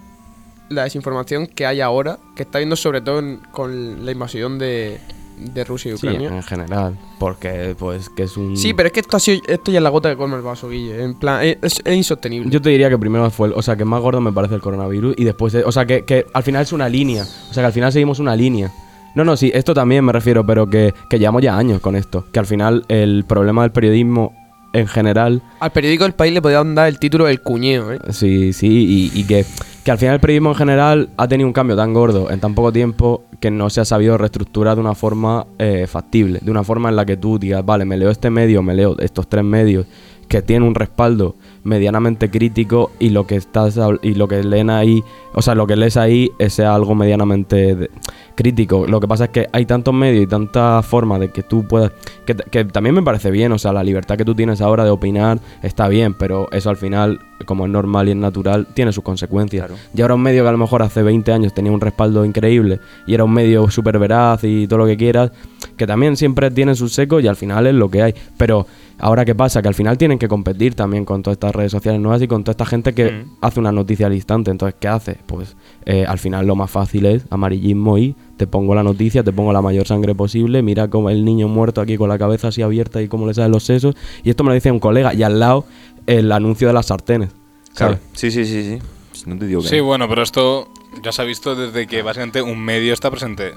la desinformación que hay ahora, que está habiendo sobre todo en, con la invasión de, de Rusia y Ucrania? Sí, en general, porque pues que es un... Sí, pero es que esto, ha sido, esto ya es la gota que colma el vaso, Guille, en plan, es, es insostenible. Yo te diría que primero fue, el, o sea, que más gordo me parece el coronavirus y después, o sea, que, que al final es una línea, o sea, que al final seguimos una línea. No, no, sí, esto también me refiero, pero que, que llevamos ya años con esto. Que al final el problema del periodismo en general... Al periódico del país le podían dar el título del cuñeo, ¿eh? Sí, sí, y, y que, que al final el periodismo en general ha tenido un cambio tan gordo en tan poco tiempo que no se ha sabido reestructurar de una forma eh, factible. De una forma en la que tú digas, vale, me leo este medio, me leo estos tres medios que tienen un respaldo medianamente crítico y lo que estás y lo que leen ahí, o sea, lo que lees ahí sea algo medianamente... De, crítico. Lo que pasa es que hay tantos medios y tantas formas de que tú puedas... Que, que también me parece bien, o sea, la libertad que tú tienes ahora de opinar está bien, pero eso al final, como es normal y es natural, tiene sus consecuencias. Claro. Y ahora un medio que a lo mejor hace veinte años tenía un respaldo increíble y era un medio súper veraz y todo lo que quieras, que también siempre tiene sus secos y al final es lo que hay. Pero ahora ¿qué pasa? Que al final tienen que competir también con todas estas redes sociales nuevas y con toda esta gente que mm. hace una noticia al instante. Entonces, ¿qué hace? Pues eh, al final lo más fácil es amarillismo y... Te pongo la noticia, te pongo la mayor sangre posible, mira como el niño muerto aquí con la cabeza así abierta y cómo le salen los sesos. Y esto me lo dice un colega, y al lado el anuncio de las sartenes. ¿Sabes? Claro. Sí, sí, sí, sí. No te digo que sí, no. Bueno, pero esto ya se ha visto desde que básicamente un medio está presente,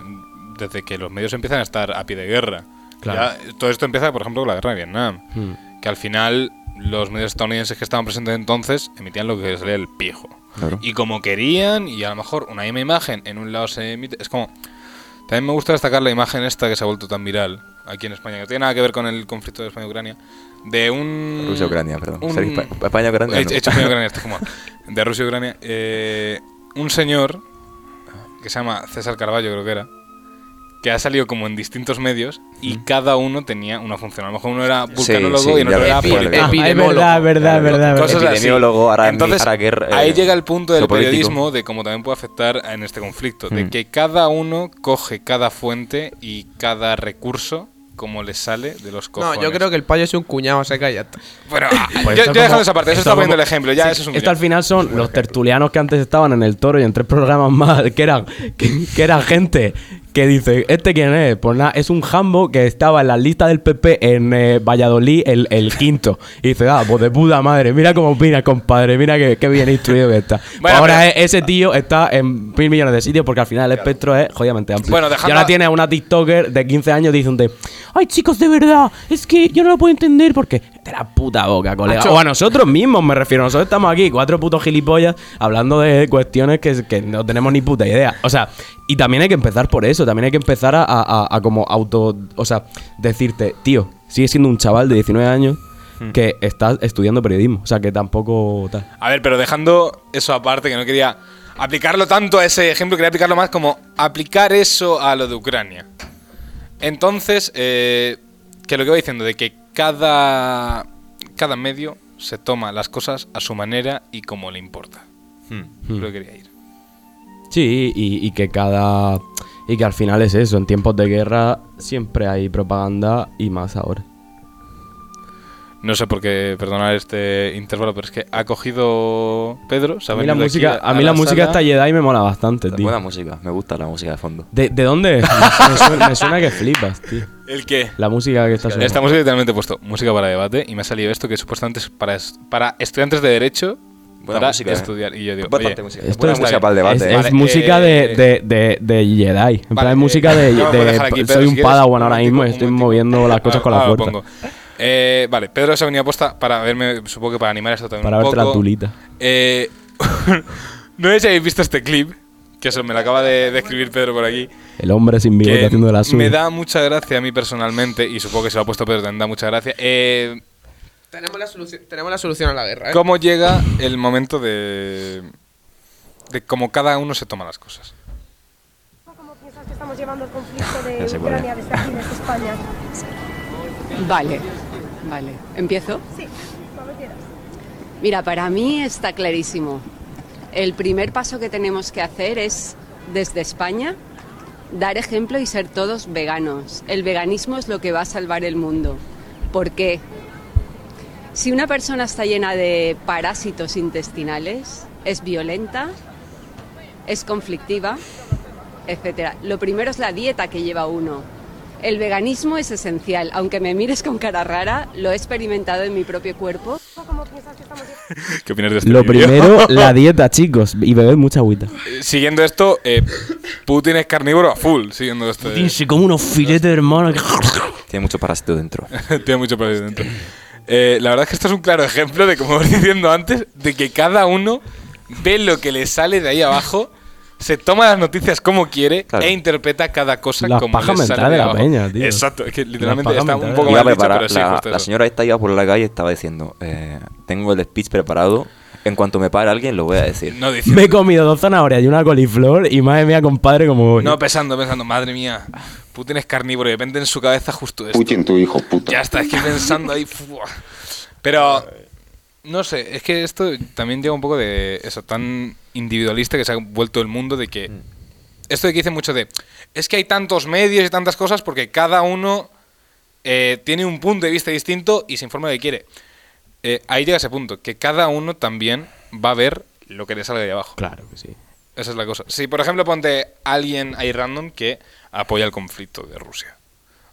desde que los medios empiezan a estar a pie de guerra. Claro. Ya, todo esto empieza, por ejemplo, con la guerra de Vietnam, hmm. que al final los medios estadounidenses que estaban presentes entonces emitían lo que sería el pijo. Claro. Y como querían, y a lo mejor una misma imagen en un lado se emite. Es como... También me gusta destacar la imagen esta que se ha vuelto tan viral aquí en España, que no tiene nada que ver con el conflicto de España-Ucrania. De un... Rusia-Ucrania, perdón. Un, España-Ucrania. He, no. he hecho España-Ucrania, este como... De Rusia-Ucrania. Eh, un señor, que se llama César Carballo, creo que era, que ha salido como en distintos medios y mm. cada uno tenía una función. A lo mejor uno era vulcanólogo sí, sí, y el otro era político. Epidemiólogo. Ah, es verdad, es verdad, es verdad. Epidemiólogo, ahora entonces, ahora que, eh, ahí llega el punto del periodismo de cómo también puede afectar en este conflicto. Mm. De que cada uno coge cada fuente y cada recurso como les sale de los cojones. No, yo creo que el payo es un cuñado, se calla. Bueno, pues yo, yo he dejado como, esa parte, eso está poniendo el ejemplo. Ya, sí, eso es un esto cuñado. Al final son los ejemplo. tertulianos que antes estaban en El Toro y en tres programas más, que eran, que, que eran gente que dice, ¿este quién es? Pues nada, es un jambo que estaba en la lista del P P en eh, Valladolid el, el quinto. Y dice, ah, pues de puta madre, mira cómo opinas, compadre, mira que, que bien instruido que está. Bueno, pues ahora pero, ese tío está en mil millones de sitios porque al final el claro. espectro es jodidamente amplio. Bueno, dejando... Y ahora tiene a una TikToker de quince años diciendo, ay chicos, de verdad, es que yo no lo puedo entender porque... De la puta boca, colega. Ocho. O a nosotros mismos, me refiero. Nosotros estamos aquí, cuatro putos gilipollas, hablando de cuestiones que, que no tenemos ni puta idea. O sea... Y también hay que empezar por eso, también hay que empezar a, a, a como auto... O sea, decirte, tío, sigues siendo un chaval de diecinueve años mm. que estás estudiando periodismo. O sea, que tampoco... Tal. A ver, pero dejando eso aparte, que no quería aplicarlo tanto a ese ejemplo, quería aplicarlo más como aplicar eso a lo de Ucrania. Entonces, eh, que lo que voy diciendo, de que cada, cada medio se toma las cosas a su manera y como le importa. Mm. Mm. Lo que quería ir. Sí, y, y que cada. Y que al final es eso, en tiempos de guerra siempre hay propaganda y más ahora. No sé por qué, perdonad este intervalo, pero es que ha cogido Pedro. A mí la música, a a mí la la música está Jedi y me mola bastante, tío. Buena música, me gusta la música de fondo. ¿De, de dónde? me, suena, me suena que flipas, tío. ¿El qué? La música que está sonando. Esta música literalmente he puesto música para debate y me ha salido esto que supuestamente es para, para estudiantes de Derecho. Buena para música, estudiar. Y yo digo, oye, música. Esto es música para el debate. Es, eh. es vale, música eh, de, de, de, de Jedi. En vale, plan, es eh, música de. de, de aquí, Pedro, soy un si padawan ahora mismo y estoy momento. moviendo las cosas ah, con ah, la fuerza. Pongo. Eh, vale, Pedro se ha venido aposta para verme, supongo que para animar esto también. Para un verte poco. la tulita. Eh, no sé si habéis visto este clip, que eso me lo acaba de, de escribir Pedro por aquí. El hombre sin bigote haciendo de la suya. Me da mucha gracia a mí personalmente, y supongo que se lo ha puesto Pedro, también da mucha gracia. Eh. Tenemos la solución, tenemos la solución a la guerra, ¿eh? ¿Cómo llega el momento de, de cómo cada uno se toma las cosas? ¿Cómo piensas que estamos llevando el conflicto de Ucrania desde aquí, desde España? Vale, vale. ¿Empiezo? Sí, cuando quieras. Mira, para mí está clarísimo. El primer paso que tenemos que hacer es, desde España, dar ejemplo y ser todos veganos. El veganismo es lo que va a salvar el mundo. ¿Por qué? Si una persona está llena de parásitos intestinales, es violenta, es conflictiva, etcétera. Lo primero es la dieta que lleva uno. El veganismo es esencial, aunque me mires con cara rara, lo he experimentado en mi propio cuerpo. ¿Qué opinas de este Lo video? Primero, la dieta, chicos, y beber mucha agüita. Eh, siguiendo esto, eh, Putin es carnívoro a full, siguiendo esto. Putin se come unos filetes, hermano. Tiene mucho parásito dentro. Tiene mucho parásito dentro. Eh, la verdad es que esto es un claro ejemplo de, como os diciendo antes, de que cada uno ve lo que le sale de ahí abajo, se toma las noticias como quiere claro. e interpreta cada cosa la como le sale de, de abajo. Peña, tío. Exacto, es que literalmente está un poco mal dicho, pero sí, la, la señora esta iba por la calle y estaba diciendo, eh, tengo el speech preparado. En cuanto me pare alguien, lo voy a decir. No, me he comido dos zanahorias y una coliflor y madre mía, compadre, como voy. No, pensando, pensando, madre mía, Putin es carnívoro y de repente en su cabeza justo esto. Putin, tu hijo, puta. Ya está, es que pensando ahí... Fua. Pero, no sé, es que esto también llega un poco de eso, tan individualista que se ha vuelto el mundo de que... Esto de que dicen mucho de... Es que hay tantos medios y tantas cosas porque cada uno eh, tiene un punto de vista distinto y se informa de lo que quiere. Eh, ahí llega ese punto, que cada uno también va a ver lo que le sale de abajo. Claro que sí. Esa es la cosa. Si, por ejemplo, ponte alguien ahí random que apoya el conflicto de Rusia,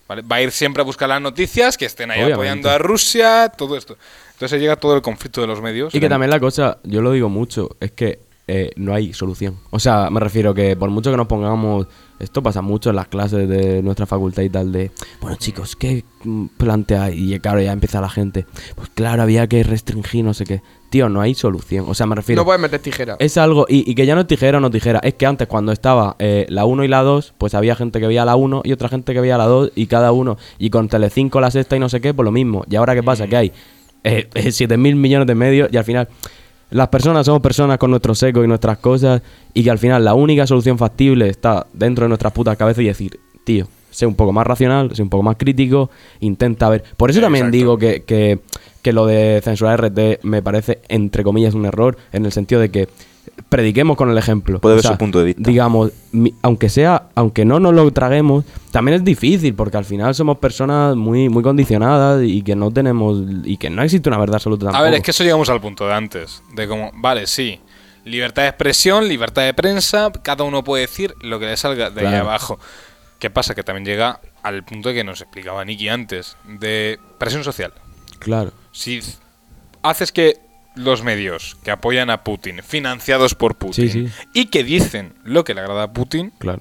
¿vale? Va a ir siempre a buscar las noticias que estén ahí Obviamente. apoyando a Rusia, todo esto. Entonces llega todo el conflicto de los medios. Y que también la cosa, yo lo digo mucho, es que eh, no hay solución. O sea, me refiero que por mucho que nos pongamos... Esto pasa mucho en las clases de nuestra facultad y tal de... Bueno, chicos, ¿qué planteáis? Y claro, ya empieza la gente. Pues claro, había que restringir, no sé qué. Tío, no hay solución. O sea, me refiero... No puedes meter tijera. Es algo... Y, y que ya no es tijera o no tijera. Es que antes, cuando estaba eh, la uno y la dos, pues había gente que veía la uno y otra gente que veía la dos y cada uno. Y con Telecinco, la sexta y no sé qué, pues lo mismo. ¿Y ahora qué pasa? Que hay eh, eh, siete mil millones de medios y al final... Las personas somos personas con nuestros secos y nuestras cosas y que al final la única solución factible está dentro de nuestras putas cabezas y decir, tío, sé un poco más racional, sé un poco más crítico, intenta ver... Por eso también Exacto. digo que, que, que lo de censurar R T me parece, entre comillas, un error en el sentido de que prediquemos con el ejemplo. Puede o ver sea, su punto de vista. Digamos, mi, aunque sea, aunque no nos lo traguemos, también es difícil porque al final somos personas muy, muy condicionadas y que no tenemos, y que no existe una verdad absoluta tampoco. A ver, es que eso llegamos al punto de antes, de como, vale, sí, libertad de expresión, libertad de prensa, cada uno puede decir lo que le salga de claro. ahí abajo. ¿Qué pasa? Que también llega al punto que nos explicaba Nicky antes, de presión social. Claro. Si haces que los medios que apoyan a Putin, financiados por Putin, sí, sí. y que dicen lo que le agrada a Putin, claro.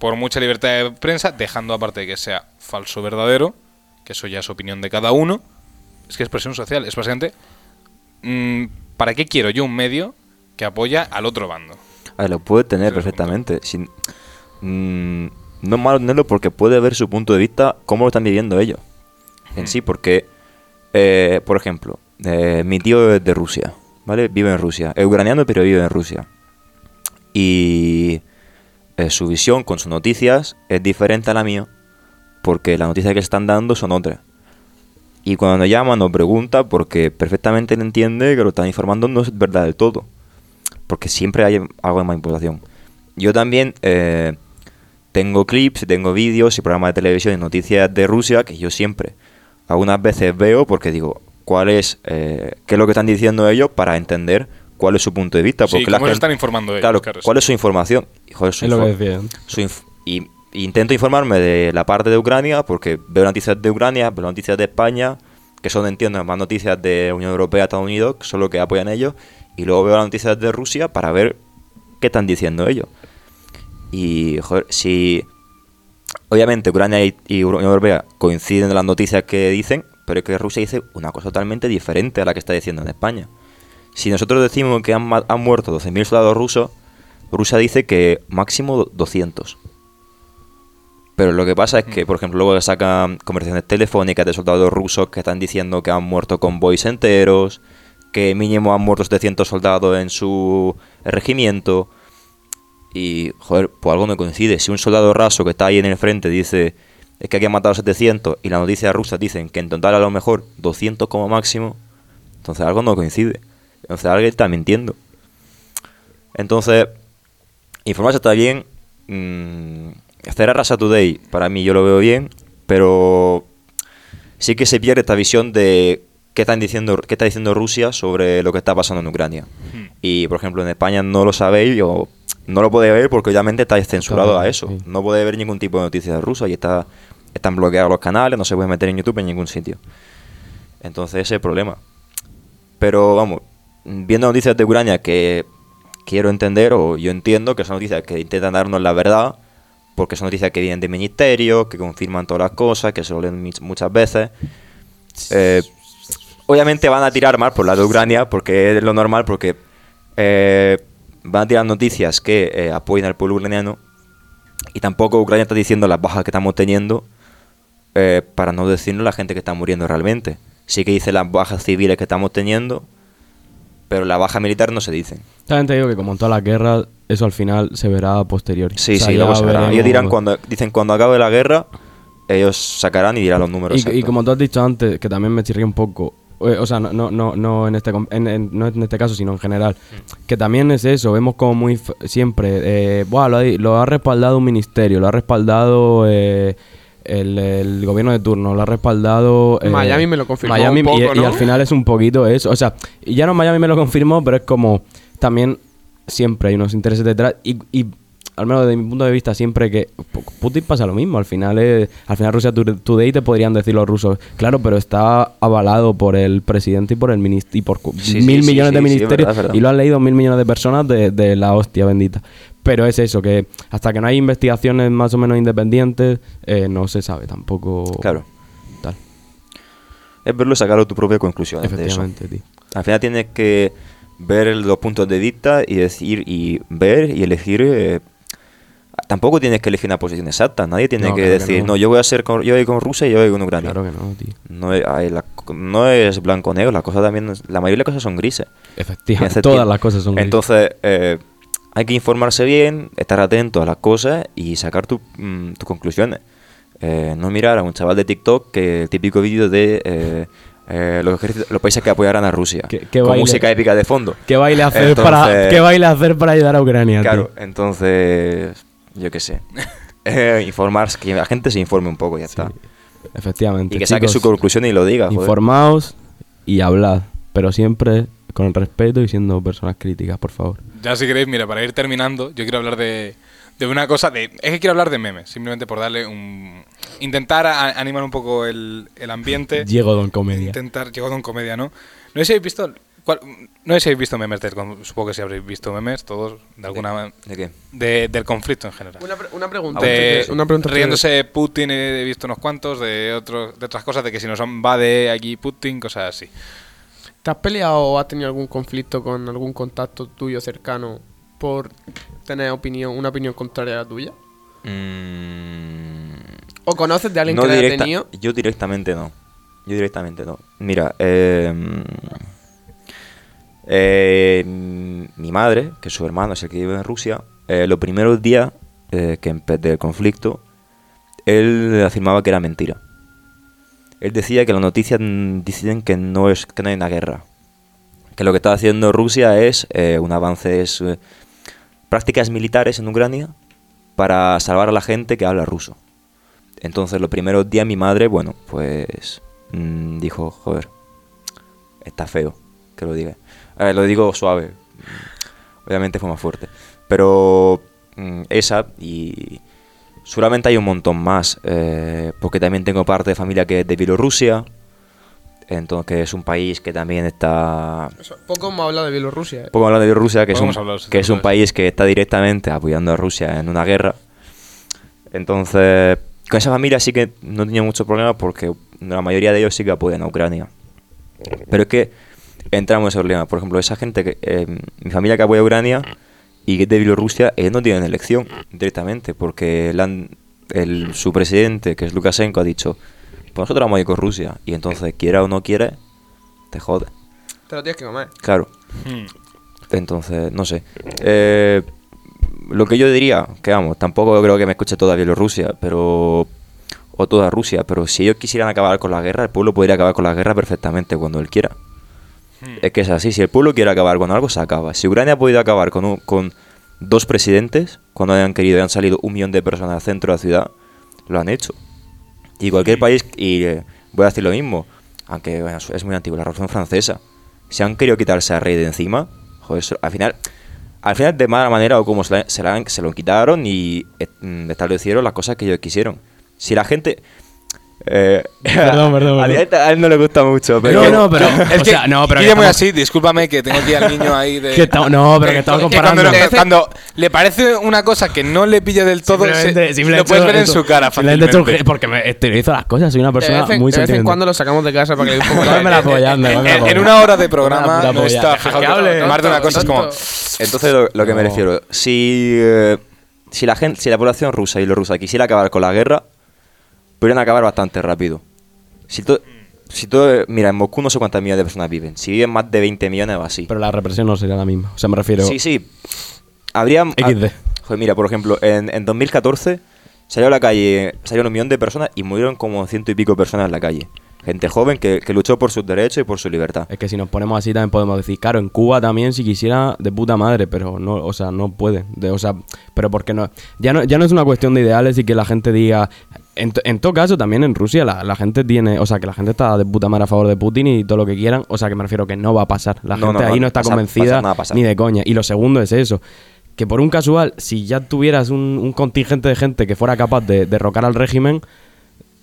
por mucha libertad de prensa, dejando aparte de que sea falso o verdadero, que eso ya es opinión de cada uno, es que es presión social. Es básicamente, mmm, ¿para qué quiero yo un medio que apoya al otro bando? A ver, lo puede tener Ese perfectamente. Sin, mmm, no es malo tenerlo porque puede ver su punto de vista, cómo lo están viviendo ellos. Mm. En sí, porque, eh, por ejemplo... Eh, mi tío es de Rusia, ¿vale? Vive en Rusia. Es ucraniano, pero vive en Rusia. Y eh, su visión con sus noticias es diferente a la mía, porque las noticias que están dando son otras. Y cuando nos llama, nos pregunta, porque perfectamente él entiende que lo están informando no es verdad del todo. Porque siempre hay algo de manipulación. Yo también eh, tengo clips, tengo vídeos y programas de televisión y noticias de Rusia que yo siempre, algunas veces veo porque digo... cuál es eh, qué es lo que están diciendo ellos para entender cuál es su punto de vista, porque sí, la gente, están informando ellos, claro, claro, cuál sí. es su información. Joder, su es infor- lo que su inf- y, y intento informarme de la parte de Ucrania porque veo noticias de Ucrania, veo noticias de España, que son, entiendo, más noticias de Unión Europea, Estados Unidos, que son lo que apoyan ellos, y luego veo las noticias de Rusia para ver qué están diciendo ellos. Y joder, si obviamente Ucrania y, y Unión Europea coinciden en las noticias que dicen, pero es que Rusia dice una cosa totalmente diferente a la que está diciendo en España. Si nosotros decimos que han, han muerto doce mil soldados rusos, Rusia dice que máximo doscientos. Pero lo que pasa es que, por ejemplo, luego sacan conversaciones telefónicas de soldados rusos que están diciendo que han muerto convoys enteros, que mínimo han muerto setecientos soldados en su regimiento. Y, joder, pues algo no coincide. Si un soldado raso que está ahí en el frente dice... es que aquí han matado setecientos y las noticias rusas dicen que en total a lo mejor doscientos como máximo, entonces algo no coincide, entonces alguien está mintiendo. Entonces, informarse está bien, mmm, hacer a Russia Today para mí yo lo veo bien, pero sí que se pierde esta visión de qué están diciendo, qué está diciendo Rusia sobre lo que está pasando en Ucrania. Mm. Y por ejemplo en España no lo sabéis o no lo podéis ver porque obviamente estáis censurado a eso. No podéis ver ningún tipo de noticias rusas y está, están bloqueados los canales, no se puede meter en YouTube en ningún sitio. Entonces ese es el problema. Pero vamos, viendo noticias de Ucrania que quiero entender o yo entiendo que son noticias que intentan darnos la verdad porque son noticias que vienen de ministerios, que confirman todas las cosas, que se lo leen muchas veces. Eh, obviamente van a tirar más por la de Ucrania porque es lo normal porque... Eh, van a tirar noticias que eh, apoyen al pueblo ucraniano y tampoco Ucrania está diciendo las bajas que estamos teniendo eh, para no decirnos la gente que está muriendo realmente. Sí que dice las bajas civiles que estamos teniendo, pero la baja militar no se dice. También te digo que como en todas las guerras, eso al final se verá a posteriori. Sí, o sea, sí, luego se verá. Ellos dirán cuando, dicen cuando acabe la guerra, ellos sacarán y dirán los números. Y, y como tú has dicho antes, que también me chirría un poco... O sea, no, no, no, no, en este, en, en, no en este caso, sino en general. Que también es eso, vemos como muy f- siempre... Eh, buah, lo, ha, lo ha respaldado un ministerio, lo ha respaldado eh, el, el gobierno de turno, lo ha respaldado... Eh, Miami me lo confirmó Miami, un poco, y, ¿no? Y al final es un poquito eso. O sea, ya no Miami me lo confirmó, pero es como... También siempre hay unos intereses detrás y... y al menos desde mi punto de vista, siempre que Putin pasa lo mismo. Al final, eh, al final Rusia Today te podrían decir los rusos, claro, pero está avalado por el presidente y por el ministro y por sí, mil sí, millones sí, de ministerios sí, sí, verdad, y lo han leído mil millones de personas de, de la hostia bendita. Pero es eso, que hasta que no hay investigaciones más o menos independientes, eh, no se sabe tampoco. Claro. Tal. Es verlo y sacar tu propia conclusión. Efectivamente, tío. Al final tienes que ver los puntos de vista y decir y ver y elegir. Eh, Tampoco tienes que elegir una posición exacta. Nadie tiene no, que claro decir, que no. no, yo voy a ser con, yo voy con Rusia y yo voy con Ucrania. Claro que no, tío. No, hay la, no es blanco o negro. Las cosas también, la mayoría de las cosas son grises. Efectivamente, todas tiempo. Las cosas son grises. Entonces, eh, hay que informarse bien, estar atento a las cosas y sacar tu, mm, tus conclusiones. Eh, no mirar a un chaval de TikTok que el típico vídeo de eh, Eh, los, los países que apoyarán a Rusia. ¿Qué, qué con baile, música épica de fondo? ¿Qué baile hacer, entonces, para, ¿qué baile hacer para ayudar a Ucrania? Claro, tío. Entonces, yo qué sé. eh, informarse, que la gente se informe un poco y ya sí, está. Efectivamente. Y que chicos, saque su conclusión y lo diga. Informaos, joder, y hablad, pero siempre con respeto y siendo personas críticas, por favor. Ya si queréis, mira, para ir terminando, yo quiero hablar de... De una cosa, de, es que quiero hablar de memes, simplemente por darle un... Intentar a, a animar un poco el, el ambiente. Llegó Don Comedia. Intentar, llegó Don Comedia, ¿no? No sé si habéis visto... Cual, no sé si habéis visto memes, del, supongo que sí habréis visto memes, todos, de alguna... ¿De, de qué? De, del conflicto en general. Una, pre, una pregunta. De, una pregunta riéndose de Putin, he visto unos cuantos, de, otros, de otras cosas, de que si nos invade aquí Putin, cosas así. ¿Te has peleado o has tenido algún conflicto con algún contacto tuyo cercano por... ¿Tienes opinión, una opinión contraria a la tuya? Mm, ¿O conoces de alguien no que la haya tenido? Yo directamente no. Yo directamente no. Mira, eh, eh, mi madre, que su hermano es el que vive en Rusia, eh, los primeros días eh, que del conflicto, él afirmaba que era mentira. Él decía que las noticias dicen que no, es, que no hay una guerra. Que lo que está haciendo Rusia es eh, un avance... Es, eh, prácticas militares en Ucrania para salvar a la gente que habla ruso. Entonces los primeros días mi madre, bueno, pues mmm, dijo, joder, está feo que lo diga. Eh, lo digo suave, obviamente fue más fuerte. Pero mmm, esa y seguramente hay un montón más, eh, porque también tengo parte de familia que es de Bielorrusia. Entonces, que es un país que también está... Poco hemos hablado de Bielorrusia. ¿eh? Poco hemos hablado de Bielorrusia, que, es un, hablar, que es un país que está directamente apoyando a Rusia en una guerra. Entonces, con esa familia sí que no tenía muchos problemas porque la mayoría de ellos sí que apoyan a Ucrania. Pero es que entramos en ese problema. Por ejemplo, esa gente, que eh, mi familia que apoya a Ucrania y que es de Bielorrusia, ellos no tienen elección directamente porque el, el, su presidente, que es Lukashenko, ha dicho... Pues nosotros vamos a ir con Rusia. Y entonces, quiera o no quiere, te jode. Te lo tienes que comer. Claro. Hmm. Entonces, no sé. Eh, lo que yo diría, que vamos, tampoco creo que me escuche toda Bielorrusia, pero... O toda Rusia, pero si ellos quisieran acabar con la guerra, el pueblo podría acabar con la guerra perfectamente cuando él quiera. Hmm. Es que es así. Si el pueblo quiere acabar con algo, se acaba. Si Ucrania ha podido acabar con, un, con dos presidentes, cuando hayan querido y han salido un millón de personas al centro de la ciudad, lo han hecho. Y cualquier país, y eh, voy a decir lo mismo, aunque bueno, es muy antiguo, la Revolución Francesa, si han querido quitarse al rey de encima, joder, al final, al final de mala manera o como se, la, se, la, se lo quitaron y eh, establecieron las cosas que ellos quisieron. Si la gente... Eh, perdón, perdón, a, perdón. A él no le gusta mucho, pero... No, no, pero... Es que, o sea, no, pero que estamos, así, discúlpame que tengo aquí al niño ahí de... Que to, no, pero que estamos comparando. Que cuando, cuando le parece una cosa que no le pilla del todo, simplemente, se, simplemente lo puedes ver esto, en su cara fácilmente. Porque me exteriorizo las cosas, soy una persona de vez, muy sentimental. De vez en cuando lo sacamos de casa para que... En una hora de programa no está... Más de una cosa es como... Entonces lo que me refiero, si la gente, si la población rusa y los rusos quisiera acabar con la guerra... Podrían acabar bastante rápido. Si todo, si todo, mira, en Moscú no sé cuántas millones de personas viven. Si viven más de veinte millones o así. Pero la represión no sería la misma. O sea, me refiero... Sí, sí. Habría... equis de. Joder, mira, por ejemplo, en, en dos mil catorce salió a la calle, salieron un millón de personas y murieron como ciento y pico personas en la calle. Gente joven que, que luchó por sus derechos y por su libertad. Es que si nos ponemos así también podemos decir, claro, en Cuba también si quisiera de puta madre, pero no, o sea, no puede. De, o sea, pero porque no... Ya no, ya no es una cuestión de ideales y que la gente diga... En, t- en todo caso, también en Rusia la, la gente tiene... O sea, que la gente está de puta madre a favor de Putin y todo lo que quieran. O sea, que me refiero que no va a pasar. La no, gente no, ahí no, no está pasa, convencida pasa, pasa. Ni de coña. Y lo segundo es eso. Que por un casual, si ya tuvieras un, un contingente de gente que fuera capaz de derrocar al régimen...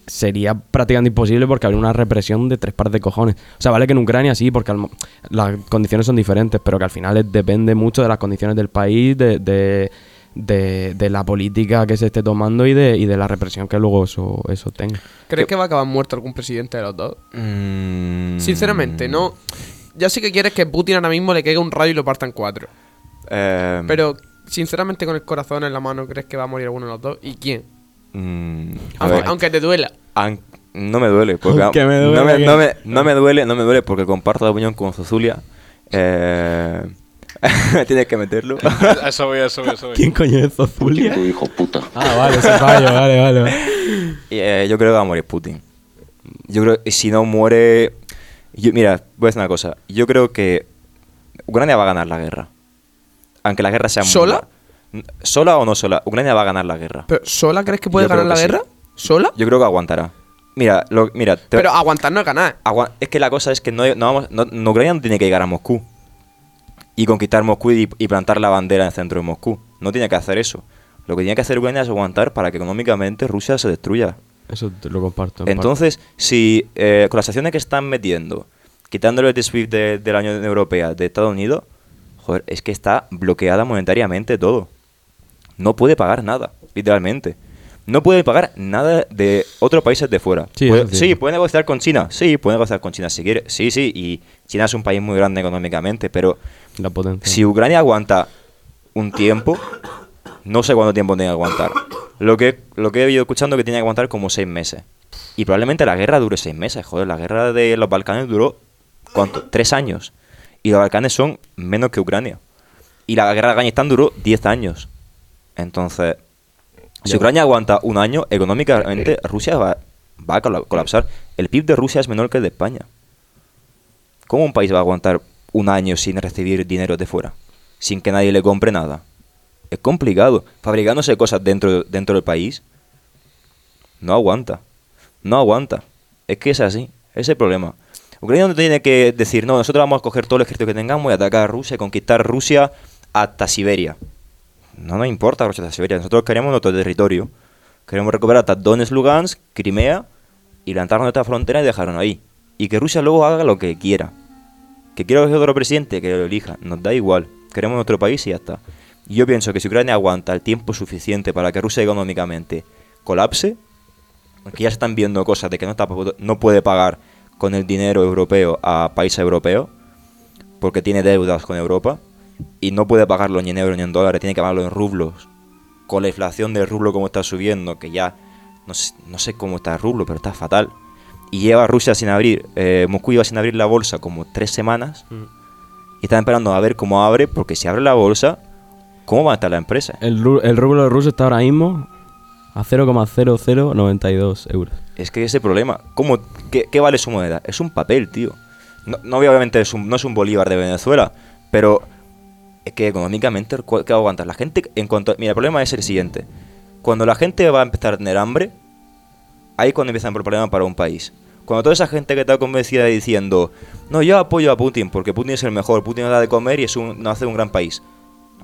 Sería prácticamente imposible porque habría una represión de tres pares de cojones. O sea, vale que en Ucrania sí, porque al, las condiciones son diferentes. Pero que al final es, depende mucho de las condiciones del país, de... de De, de la política que se esté tomando y de, y de la represión que luego eso, eso tenga. ¿Crees que va a acabar muerto algún presidente de los dos? Mm. Sinceramente, no. Ya sé que quieres que Putin ahora mismo le caiga un rayo y lo partan cuatro. Eh. Pero, sinceramente, con el corazón en la mano, ¿crees que va a morir alguno de los dos? ¿Y quién? Mm. Aunque, aunque te duela. An- no me duele. Porque aunque me duele no, me, no, me, no me duele, no me duele porque comparto la opinión con Zozulia. Eh... Tienes que meterlo. Eso voy, eso voy, eso voy. ¿Quién coño es Zozulia? Tu hijo puta. Ah, vale, ese fallo, vale, vale. Eh, yo creo que va a morir Putin. Yo creo que si no muere... Yo, mira, voy a decir una cosa. Yo creo que Ucrania va a ganar la guerra. Aunque la guerra sea... ¿Sola? Muy... ¿Sola o no sola? Ucrania va a ganar la guerra. ¿Pero sola crees que puede Yo ganar la guerra? Sí. ¿Sola? Yo creo que aguantará. Mira, lo, mira te... Pero aguantar no es ganar. Agua... Es que la cosa es que no, no vamos, no, no, Ucrania no tiene que llegar a Moscú y conquistar Moscú y, y plantar la bandera en el centro de Moscú. No tiene que hacer eso. Lo que tiene que hacer Ucrania es aguantar para que económicamente Rusia se destruya. Eso lo comparto. Entonces, parte. si eh, con las sanciones que están metiendo, quitándole el SWIFT de, de la Unión Europea, de Estados Unidos, joder, es que está bloqueada monetariamente todo. No puede pagar nada, literalmente. No puede pagar nada de otros países de fuera. Sí, puede, sí, puede negociar con China. Sí, puede negociar con China si quiere. Sí, sí, y China es un país muy grande económicamente, pero la potencia. Si Ucrania aguanta un tiempo... No sé cuánto tiempo tiene que aguantar. Lo que, lo que he ido escuchando que tiene que aguantar como seis meses. Y probablemente la guerra dure seis meses. Joder, la guerra de los Balcanes duró, ¿cuánto? Tres años. Y los Balcanes son menos que Ucrania. Y la guerra de Afganistán duró diez años. Entonces, si Ucrania aguanta un año, económicamente Rusia va, va a colapsar. El P I B de Rusia es menor que el de España. ¿Cómo un país va a aguantar un año sin recibir dinero de fuera? Sin que nadie le compre nada. Es complicado. Fabricándose cosas dentro, dentro del país, no aguanta. No aguanta. Es que es así. Es el problema. Ucrania no tiene que decir, no, nosotros vamos a coger todo el ejército que tengamos y atacar a Rusia y conquistar Rusia hasta Siberia. No nos importa Rusia hasta Siberia. Nosotros queremos nuestro territorio. Queremos recuperar hasta Donetsk, Lugansk, Crimea y plantarnos nuestra frontera y dejarnos ahí. Y que Rusia luego haga lo que quiera. Que quiera elegir otro presidente, que lo elija. Nos da igual. Queremos nuestro país y ya está. Yo pienso que si Ucrania aguanta el tiempo suficiente para que Rusia económicamente colapse, porque ya se están viendo cosas de que no, está, no puede pagar con el dinero europeo a países europeos, porque tiene deudas con Europa, y no puede pagarlo ni en euros ni en dólares, tiene que pagarlo en rublos, con la inflación del rublo como está subiendo, que ya no sé, no sé cómo está el rublo, pero está fatal, y lleva Rusia sin abrir, eh, Moscú lleva sin abrir la bolsa como tres semanas, mm. y están esperando a ver cómo abre, porque si abre la bolsa... ¿Cómo va a estar la empresa? El, el rublo ruso está ahora mismo a cero coma cero cero noventa y dos euros. Es que ese problema, ¿cómo, qué, ¿qué vale su moneda? Es un papel, tío. No, no obviamente es un, no es un bolívar de Venezuela, pero es que económicamente, ¿qué va a aguantar? La gente, en cuanto... Mira, el problema es el siguiente. Cuando la gente va a empezar a tener hambre, ahí es cuando empiezan el problema para un país. Cuando toda esa gente que está convencida diciendo, no, yo apoyo a Putin porque Putin es el mejor, Putin nos da de comer y es un, nos hace un gran país.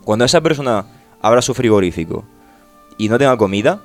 Cuando esa persona abra su frigorífico y no tenga comida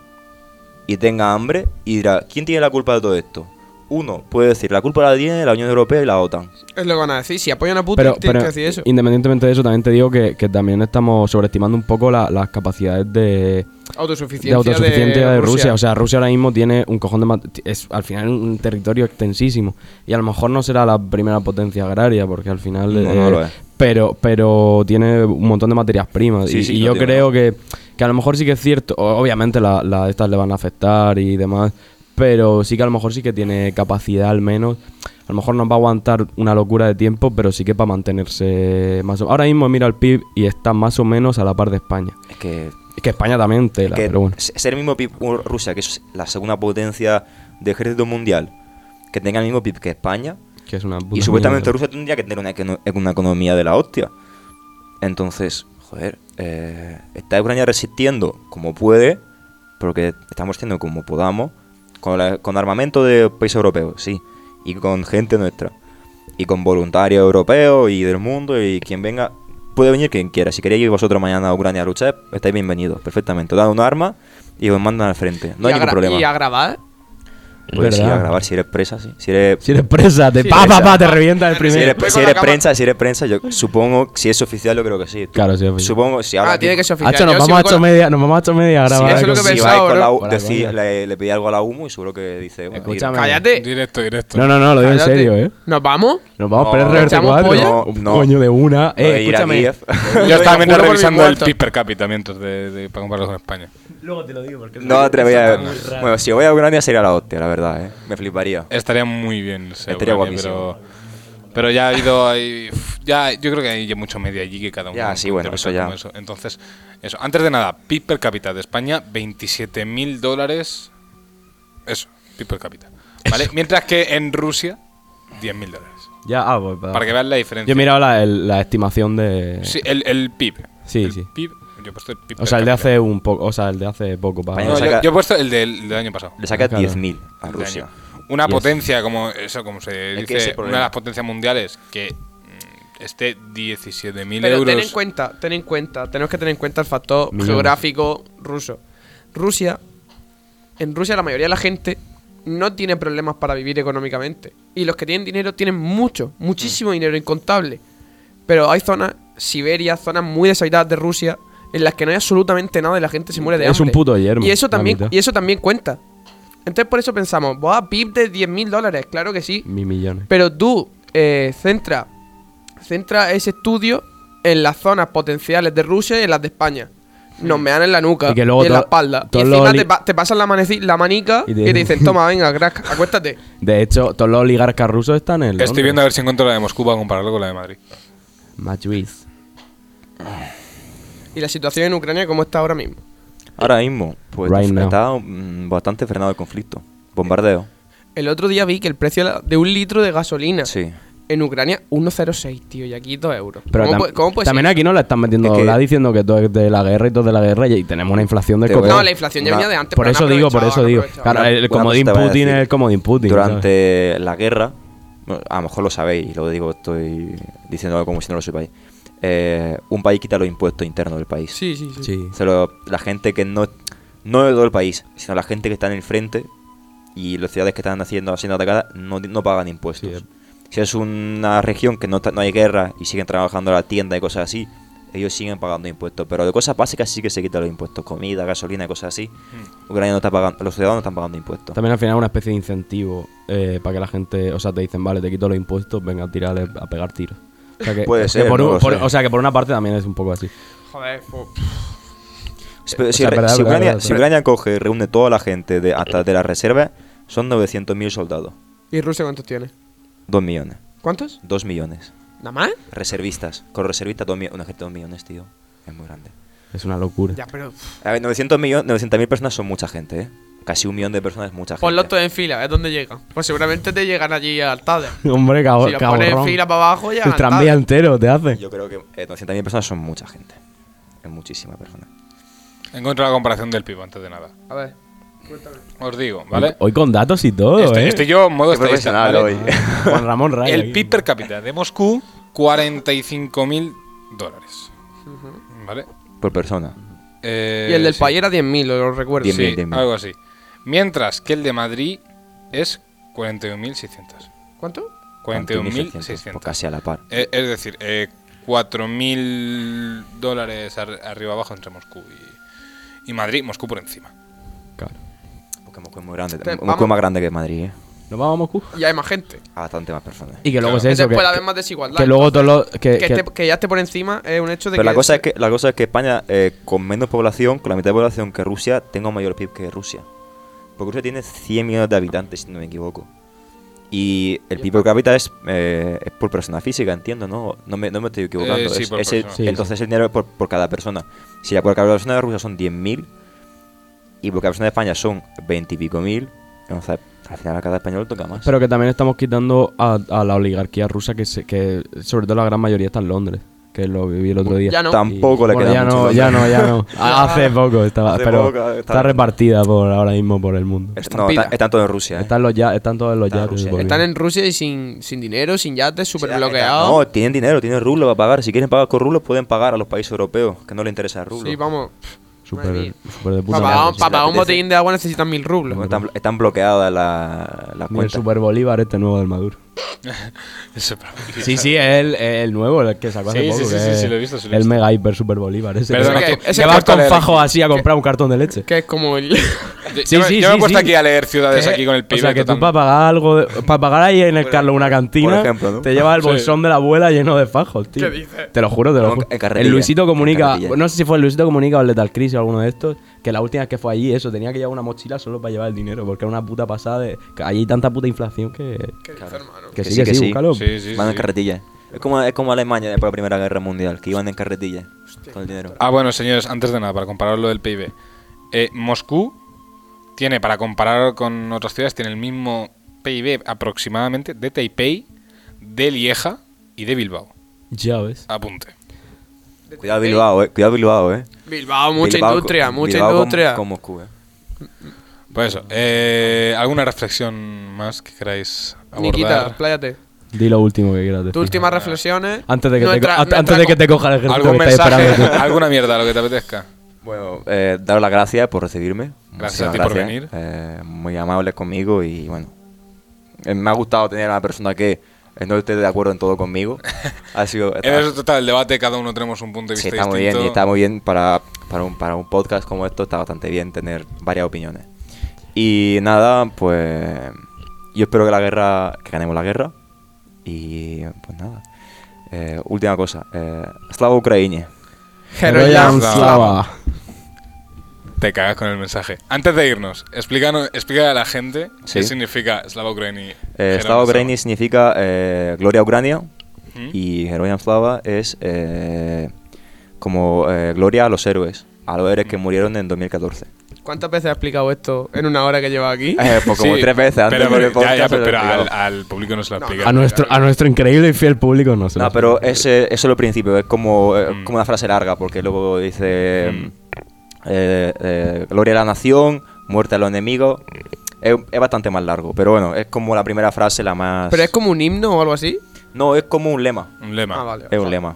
y tenga hambre y dirá, ¿quién tiene la culpa de todo esto? Uno puede decir, la culpa la tiene la Unión Europea y la OTAN. Es lo que van a decir, si apoyan a Putin, tienen que decir eso. Independientemente de eso, también te digo que, que también estamos sobreestimando un poco la, las capacidades de autosuficiencia de, autosuficiencia de, de Rusia. Rusia. O sea, Rusia ahora mismo tiene un cojón de... Es al final un territorio extensísimo y a lo mejor no será la primera potencia agraria porque al final... No, eh, no lo es. Pero, pero tiene un montón de materias primas. Sí, y sí, y yo creo que, que a lo mejor sí que es cierto. Obviamente la, la, estas le van a afectar y demás. Pero sí que a lo mejor sí que tiene capacidad al menos. A lo mejor nos va a aguantar una locura de tiempo, pero sí que para mantenerse más o menos. Ahora mismo mira el P I B y está más o menos a la par de España. Es que, es que España también tela, es que pero bueno. Ser el mismo P I B Rusia, que es la segunda potencia de ejército mundial, que tenga el mismo P I B que España... Que es una puta y supuestamente mierda. Rusia tendría que tener una, una economía de la hostia. Entonces, joder, eh, está Ucrania resistiendo como puede, porque estamos haciendo como podamos, con, la, con armamento de países europeos, sí, y con gente nuestra, y con voluntarios europeos y del mundo, y quien venga, puede venir quien quiera. Si queréis ir vosotros mañana a Ucrania a luchar, estáis bienvenidos, perfectamente. Os dan un arma y os mandan al frente, no hay ningún problema. ¿Y a grabar? Pues sí, a grabar, si eres presa, sí. Si eres, si eres presa, te si pa, pa, pa, te revienta el primero. Si eres, si eres prensa, si eres prensa, yo supongo, si es oficial, yo creo que sí. Claro, sí, oficial. Supongo, si ahora. Ah, tiene que ser oficial. Hacho, nos, vamos si a media, nos vamos a ocho media a grabar. Si eso es lo que pensaba, le, le pedí algo a la humo y seguro que dice. Bueno, escúchame. Cállate. Directo, directo. No, no, no, lo digo en serio, ¿eh? ¿Nos vamos? Nos vamos, no, pero es reverticuado. No, no. Coño de una. Eh, escúchame. Yo estaba revisando el P I B per cápita mientras de para compararlo con España. Luego te lo digo porque... No, te voy a... Bueno, si voy a Ucrania sería la hostia, la verdad, ¿eh? Me fliparía. Estaría muy bien, no sé, estaría Ucrania, guapísimo. Pero, pero ya ha ido... Ahí, ya, yo creo que hay mucho media allí que cada uno... Ya, sí, bueno, eso ya. Eso. Entonces, eso. Antes de nada, P I B per cápita de España, veintisiete mil dólares. Eso, P I B per cápita. ¿Vale? Mientras que en Rusia... diez mil dólares. Ya, ah, pues, para, para que veas la diferencia. Yo he mirado la, el, la estimación de... Sí, el, el P I B. Sí, el sí. P I B, yo he puesto el P I B. O sea, el de hace un poco, o sea, el de hace poco. Para... No, saca... yo, yo he puesto el del, del año pasado. Le saca claro. diez mil a Rusia. Una yes. potencia como eso, como se dice, es una de las potencias mundiales que esté diecisiete mil euros. Pero ten en cuenta, ten en cuenta, tenemos que tener en cuenta el factor Millones. geográfico ruso. Rusia, en Rusia la mayoría de la gente no tiene problemas para vivir económicamente. Y los que tienen dinero tienen mucho, muchísimo mm. dinero, incontable. Pero hay zonas, Siberia, zonas muy deshabitadas de Rusia, en las que no hay absolutamente nada y la gente se muere de hambre. Es un puto yermo. Y eso también, y eso también cuenta. Entonces por eso pensamos, ¡buah, P I B de diez mil dólares! Claro que sí. Mil millones. Pero tú, eh, centra, centra ese estudio en las zonas potenciales de Rusia y en las de España. Nos mean en la nuca y, que luego y en la espalda. Y encima oli- te, pa- te pasan la, maneci- la manica y te, y te dicen, toma, venga, crack, acuéstate. De hecho, todos los oligarcas rusos están en el... Estoy Londres. viendo a ver si encuentro la de Moscú para compararlo con la de Madrid. Madrid. ¿Y la situación en Ucrania cómo está ahora mismo? Ahora mismo, pues right está now. bastante frenado el conflicto. Bombardeo. El otro día vi que el precio de un litro de gasolina... Sí. En Ucrania, uno coma cero seis, tío, y aquí dos euros. Pero ¿Cómo, tam- ¿cómo puede también ser? Aquí no la están metiendo, es que la diciendo que todo es de la guerra y todo de la guerra y tenemos una inflación del copón. No, la inflación ya venía de antes. Por eso digo, por eso digo. Claro, el comodín Putin es el comodín Putin. Durante ¿sabes? la guerra, bueno, a lo mejor lo sabéis, lo digo, estoy diciéndolo como si no lo sepáis. Eh, un país quita los impuestos internos del país. Sí, sí, sí. sí. O sea, lo, la gente que no, no de todo el país, sino la gente que está en el frente y las ciudades que están haciendo, siendo atacadas no, no pagan impuestos. Sí, si es una región que no, está, no hay guerra y siguen trabajando en la tienda y cosas así, ellos siguen pagando impuestos. Pero de cosas básicas sí que se quitan los impuestos. Comida, gasolina y cosas así. Mm. Ucrania no está pagando, los ciudadanos no están pagando impuestos. También al final es una especie de incentivo eh, para que la gente... O sea, te dicen, vale, te quito los impuestos, venga a tirarle, a pegar tiros. O sea que, puede ser. Que por no un, por, o sea, que por una parte también es un poco así. Joder, pues... Si, eh, si, o sea, re, si, Ucrania, verdad, si Ucrania coge, reúne toda la gente, de, hasta de las reservas, son novecientos mil soldados. ¿Y Rusia cuántos tiene? Dos millones. ¿Cuántos? Dos millones. ¿Nada más? Reservistas. Con reservistas, dos, mi- una gente de dos millones, tío. Es muy grande. Es una locura. Ya, pero... A ver, novecientas mil personas son mucha gente, ¿eh? Casi un millón de personas es mucha gente. Ponlos todos en fila, es donde llegan. Pues seguramente te llegan allí al tarde. Hombre, cabrón. Si los pones en fila para abajo, ya. El tranvía entero te hace. Yo creo que eh, novecientas mil personas son mucha gente. Es muchísima persona. Encuentro la comparación del P I B antes de nada. A ver. Os digo, ¿vale? Hoy con datos y todo, estoy, ¿eh? Estoy yo en modo estadista, ¿vale? Hoy. Juan Ramón Ray. El P I B per cápita de Moscú, cuarenta y cinco mil dólares. ¿Vale? Por persona. Eh, y el del sí. país era diez mil, lo recuerdo. diez, sí, mil, diez mil. Algo así. Mientras que el de Madrid es cuarenta y un mil seiscientos. ¿Cuánto? cuarenta y un mil seiscientos. Casi a la par. Eh, es decir, eh, cuatro mil dólares ar- arriba abajo entre Moscú y, y Madrid. Moscú por encima. Claro. Que Moscú es muy grande, Entonces, Moscú es más grande que Madrid, ¿eh? ¿Nos vamos a Moscú? Y hay más gente. A bastante más personas. Y que luego claro. es eso, que puede haber más desigualdad. Que luego todo lo, que, que, que, te, que ya esté por encima es un hecho de pero que... Pero la cosa es que la cosa es que España, eh, con menos población, con la mitad de población que Rusia, tenga un mayor P I B que Rusia. Porque Rusia tiene cien millones de habitantes, si no me equivoco. Y el P I B per cápita es, eh, es por persona física, entiendo, ¿no? No me, no me estoy equivocando. Eh, sí, es, por es el, sí, entonces sí. el dinero es por, por cada persona. Si la por cada persona de Rusia son diez mil... Y porque la persona de España son veintipico mil, entonces al final a cada español toca más. Pero que también estamos quitando a, a la oligarquía rusa, que, se, que sobre todo la gran mayoría está en Londres, que lo viví el otro día. Ya no. Tampoco y, le bueno, queda ya mucho. No, ya no, ya no. Hace poco estaba, Hace pero poco, está, está repartida por ahora mismo por el mundo. Está, no, está, están todos en Rusia. ¿Eh? Están, los ya, están todos en los está yates. En están en Rusia y sin, sin dinero, sin yates, súper sí, bloqueados. No, tienen dinero, tienen rublos para pagar. Si quieren pagar con rublos, pueden pagar a los países europeos, que no les interesa el rublo. Sí, vamos... Super, super de puta papá, papá, un botín de agua necesitan mil rublos. Están, están bloqueadas las la cuentas. El Super Bolívar este nuevo del Maduro. Sí, sí, es el, el nuevo, el que sacó hace sí, poco. Sí, sí, sí, sí, lo he visto. Lo he visto. El mega hiper Super Bolívar. Ese, Perdón, que, que, ese que vas con fajos así a comprar que, un cartón de leche. Que es como el... sí, sí, yo, sí, yo me he puesto sí, aquí a leer ciudades que, aquí con el pibe. O sea, que tú para pagar algo, de, para pagar ahí en el Carlos una cantina, ejemplo, ¿no? te llevas el bolsón sí. de la abuela lleno de fajos, tío. ¿Qué dices? Te lo juro, te lo juro. El Luisito Comunica, no sé si fue el Luisito Comunica o el Lethal Crisis o alguno de estos, que la última vez que fue allí, eso, tenía que llevar una mochila solo para llevar el dinero, porque era una puta pasada de... Allí hay tanta puta inflación que... Qué dices, hermano. Que, que sí, que sí, sí. sí, sí van sí. en carretilla. Es como, es como Alemania después de la Primera Guerra Mundial, que iban en carretilla. Hostia, con el dinero. Ah, bueno, señores, antes de nada, para comparar lo del P I B. Eh, Moscú tiene, para comparar con otras ciudades, tiene el mismo P I B aproximadamente de Taipei, de Lieja y de Bilbao. Ya ves. Apunte. Cuidado Bilbao, eh. Cuidado Bilbao, eh. Bilbao, mucha Bilbao, industria, con, mucha Bilbao industria. Con, con Moscú, eh. Pues eso. Eh, ¿Alguna reflexión más que queráis abordar? Nikita, pláyate. Di lo último que quieras decir. Tus últimas reflexiones. Antes de que, nuestra, te, co- antes de que te coja el ejército. ¿Algún mensaje? ¿Alguna mierda, lo que te apetezca? Bueno, eh, daros las gracias por recibirme. Gracias a ti por venir. Eh, muy amables conmigo y bueno. Eh, me ha gustado tener a una persona que no esté de acuerdo en todo conmigo. Ha sido. En eso está el debate, cada uno tenemos un punto de vista distinto. Sí, está muy bien, y está muy bien para, para, un, para un podcast como esto, está bastante bien tener varias opiniones. Y nada, pues. Yo espero que la guerra. Que ganemos la guerra. Y pues nada. Eh, última cosa. Eh, Slava Ukraini. Heroyam Slava. Te cagas con el mensaje. Antes de irnos, explícanos, explícale a la gente sí. qué significa Slava Ukraini. Eh, Slava Ukraini significa eh, Gloria Ucrania. ¿Mm? Y Heroyam Slava es eh, como eh, gloria a los héroes. A los héroes ¿Mm? que murieron en dos mil catorce. ¿Cuántas veces has explicado esto en una hora que lleva aquí? Eh, pues como sí, tres veces antes pero, del podcast. Ya, ya, pero, pero al, al público no se lo no, explica. A nuestro, a nuestro increíble y fiel público no se lo No, pero ese, eso es lo principio. Es como, mm. como una frase larga, porque luego dice... Mm. Eh, eh, gloria a la nación, muerte a los enemigos... Es, es bastante más largo, pero bueno, es como la primera frase, la más... ¿Pero es como un himno o algo así? No, es como un lema. Un lema. Ah, vale, es un lema.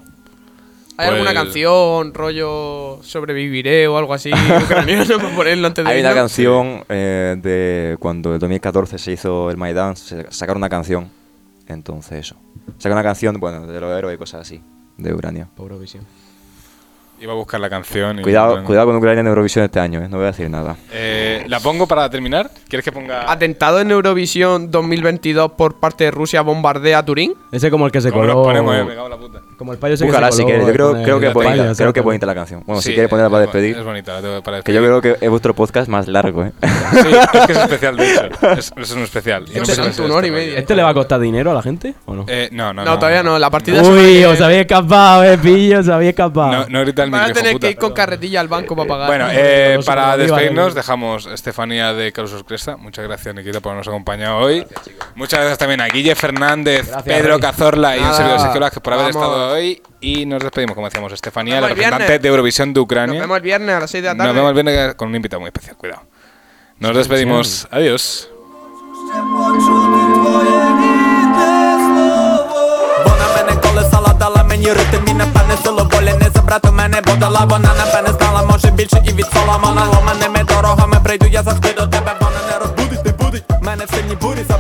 ¿Hay alguna el... canción, rollo sobreviviré o algo así ucraniano para ponerlo antes de Hay irnos? Una canción eh, de cuando en dos mil catorce se hizo el Maidán, se sacaron una canción, entonces eso. Sacaron una canción, bueno, de los héroes y cosas así, de Ucrania. Por Eurovisión. Iba a buscar la canción y... Cuidado, bueno. cuidado con Ucrania en Eurovisión este año, ¿eh? No voy a decir nada. Eh, ¿La pongo para terminar? ¿Quieres que ponga...? Atentado en Eurovisión dos mil veintidós por parte de Rusia bombardea a Turín. Ese es como el que se coló... Como ponemos, eh, me cago en la puta. Como el payo se Búscala, que se coló, si quieres. Yo creo, creo que es bonita, creo ¿sabes? que bonita la canción. Bueno, sí, si quieres ponerla para despedir. Es bonita, la tengo para despedir. Que yo creo que es vuestro podcast más largo, ¿eh? Sí, es que es especial, de hecho. Es, es un especial. Yo este, es un hora y media. ¿Este le va a costar dinero a la gente o no? Eh, no, no, no. No, todavía no. La partida... Uy, os habéis escapado, eh, pillo, os habéis escapado. No grita el micro. Van a tener que ir con carretilla al banco para pagar. Bueno, eh, para despedirnos dejamos Estefanía de Carlos Cresta. Muchas gracias, Nikita, por habernos acompañado hoy. Gracias, Muchas gracias también a Guille Fernández, gracias, Pedro Luis. Cazorla y un servidor Sergio Lázquez por haber Vamos. estado hoy. Y nos despedimos, como decíamos, Estefanía, la representante de Eurovisión de Ucrania. Nos vemos el viernes a las seis de la tarde. Nos vemos el viernes con un invitado muy especial, cuidado. Nos sí, despedimos. Sí. Adiós. Дала мені рити, мій напевне силу волі не забрати мене, бо дала вона напевне знала, може більше і від Соломона ломаними дорогами прийду я завжди до тебе, вона не розбудить, не будить мене в сильній бурі